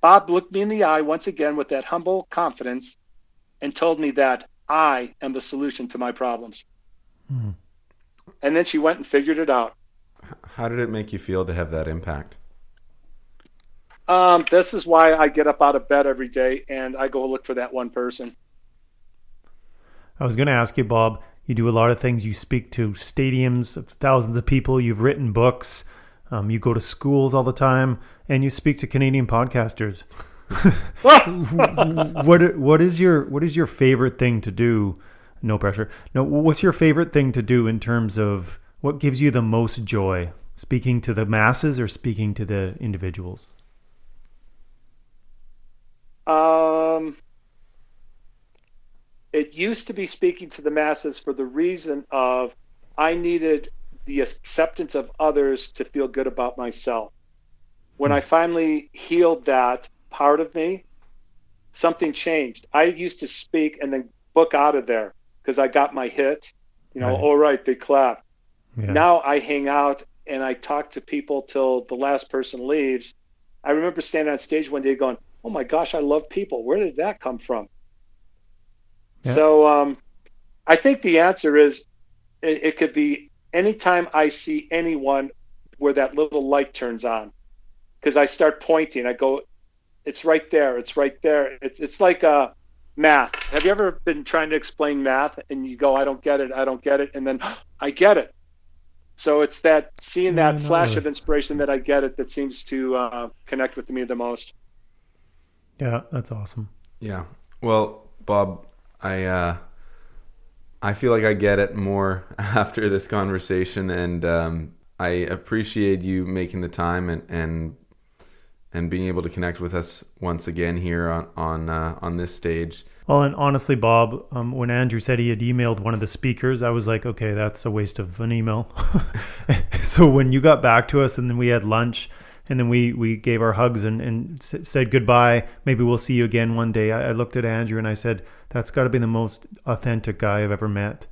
Bob looked me in the eye once again with that humble confidence and told me that I am the solution to my problems. Hmm. And then she went and figured it out. How did it make you feel to have that impact? Um, this is why I get up out of bed every day and I go look for that one person. I was going to ask you, Bob, you do a lot of things. You speak to stadiums of thousands of people. You've written books. Um, you go to schools all the time, and you speak to Canadian podcasters. what what is your what is your favorite thing to do? No pressure. No, what's your favorite thing to do in terms of what gives you the most joy? Speaking to the masses or speaking to the individuals? Um, it used to be speaking to the masses for the reason of I needed the acceptance of others to feel good about myself. When I finally healed that part of me, something changed. I used to speak and then book out of there because I got my hit. You know, right. All right, they clapped. Yeah. Now I hang out and I talk to people till the last person leaves. I remember standing on stage one day going, oh my gosh, I love people. Where did that come from? Yeah. So um, I think the answer is it, it could be anytime I see anyone where that little light turns on, because I start pointing, I go, it's right there, it's right there. It's it's like uh, math. Have you ever been trying to explain math and you go, I don't get it, I don't get it, and then I get it. So it's that seeing that no, flash really. of inspiration that I get it that seems to uh, connect with me the most. Yeah, that's awesome. Yeah. Well, Bob, I... Uh... I feel like I get it more after this conversation, and um, I appreciate you making the time and and and being able to connect with us once again here on on uh, on this stage. Well, and honestly, Bob, um, when Andrew said he had emailed one of the speakers, I was like, okay, that's a waste of an email. So when you got back to us, and then we had lunch, and then we, we gave our hugs and, and said goodbye, maybe we'll see you again one day, I, I looked at Andrew and I said, that's got to be the most authentic guy I've ever met.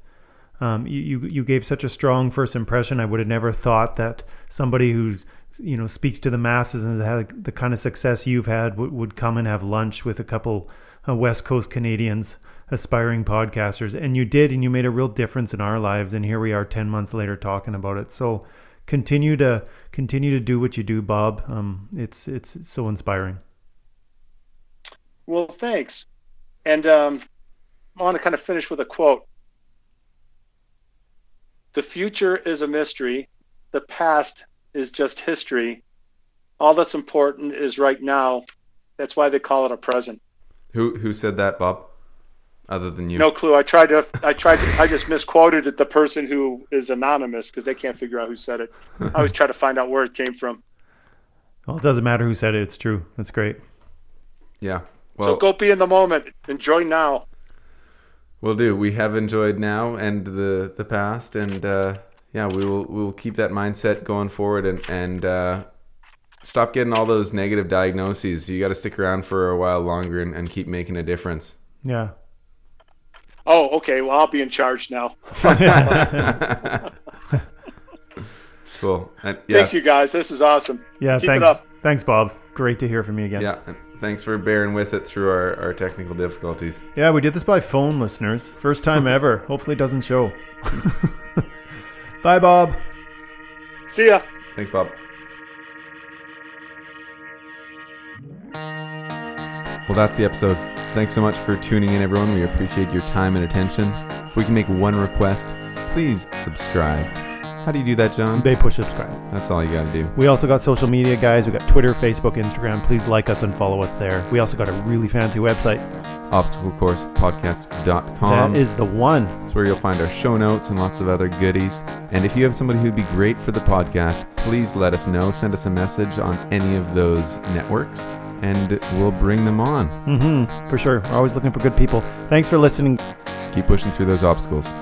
Um, you, you you gave such a strong first impression. I would have never thought that somebody who's, you know, speaks to the masses and has had the kind of success you've had would, would come and have lunch with a couple uh, West Coast Canadians, aspiring podcasters. And you did, and you made a real difference in our lives. And here we are ten months later talking about it. So continue to continue to do what you do, Bob. Um, it's, it's it's so inspiring. Well, thanks. And um, I want to kind of finish with a quote. The future is a mystery. The past is just history. All that's important is right now. That's why they call it a present. Who who said that, Bob? Other than you? No clue. I tried to. I tried. To, I just misquoted it. The person who is anonymous, because they can't figure out who said it. I always try to find out where it came from. Well, it doesn't matter who said it. It's true. That's great. Yeah. Well, so go be in the moment. Enjoy now. Will do. We have enjoyed now and the, the past, and uh, yeah, we will we will keep that mindset going forward, and and uh, stop getting all those negative diagnoses. You got to stick around for a while longer and, and keep making a difference. Yeah. Oh, okay. Well, I'll be in charge now. Cool. And, yeah. Thanks, you guys. This is awesome. Yeah. Keep thanks. It up. Thanks, Bob. Great to hear from you again. Yeah. Thanks for bearing with it through our, our technical difficulties. Yeah, we did this by phone, listeners. First time ever. Hopefully it doesn't show. Bye, Bob. See ya. Thanks, Bob. Well, that's the episode. Thanks so much for tuning in, everyone. We appreciate your time and attention. If we can make one request, please subscribe. How do you do that, John? They push subscribe. That's all you got to do. We also got social media, guys. We got Twitter, Facebook, Instagram. Please like us and follow us there. We also got a really fancy website. obstacle course podcast dot com. That is the one. It's where you'll find our show notes and lots of other goodies. And if you have somebody who'd be great for the podcast, please let us know. Send us a message on any of those networks, and we'll bring them on. Mm-hmm, for sure. We're always looking for good people. Thanks for listening. Keep pushing through those obstacles.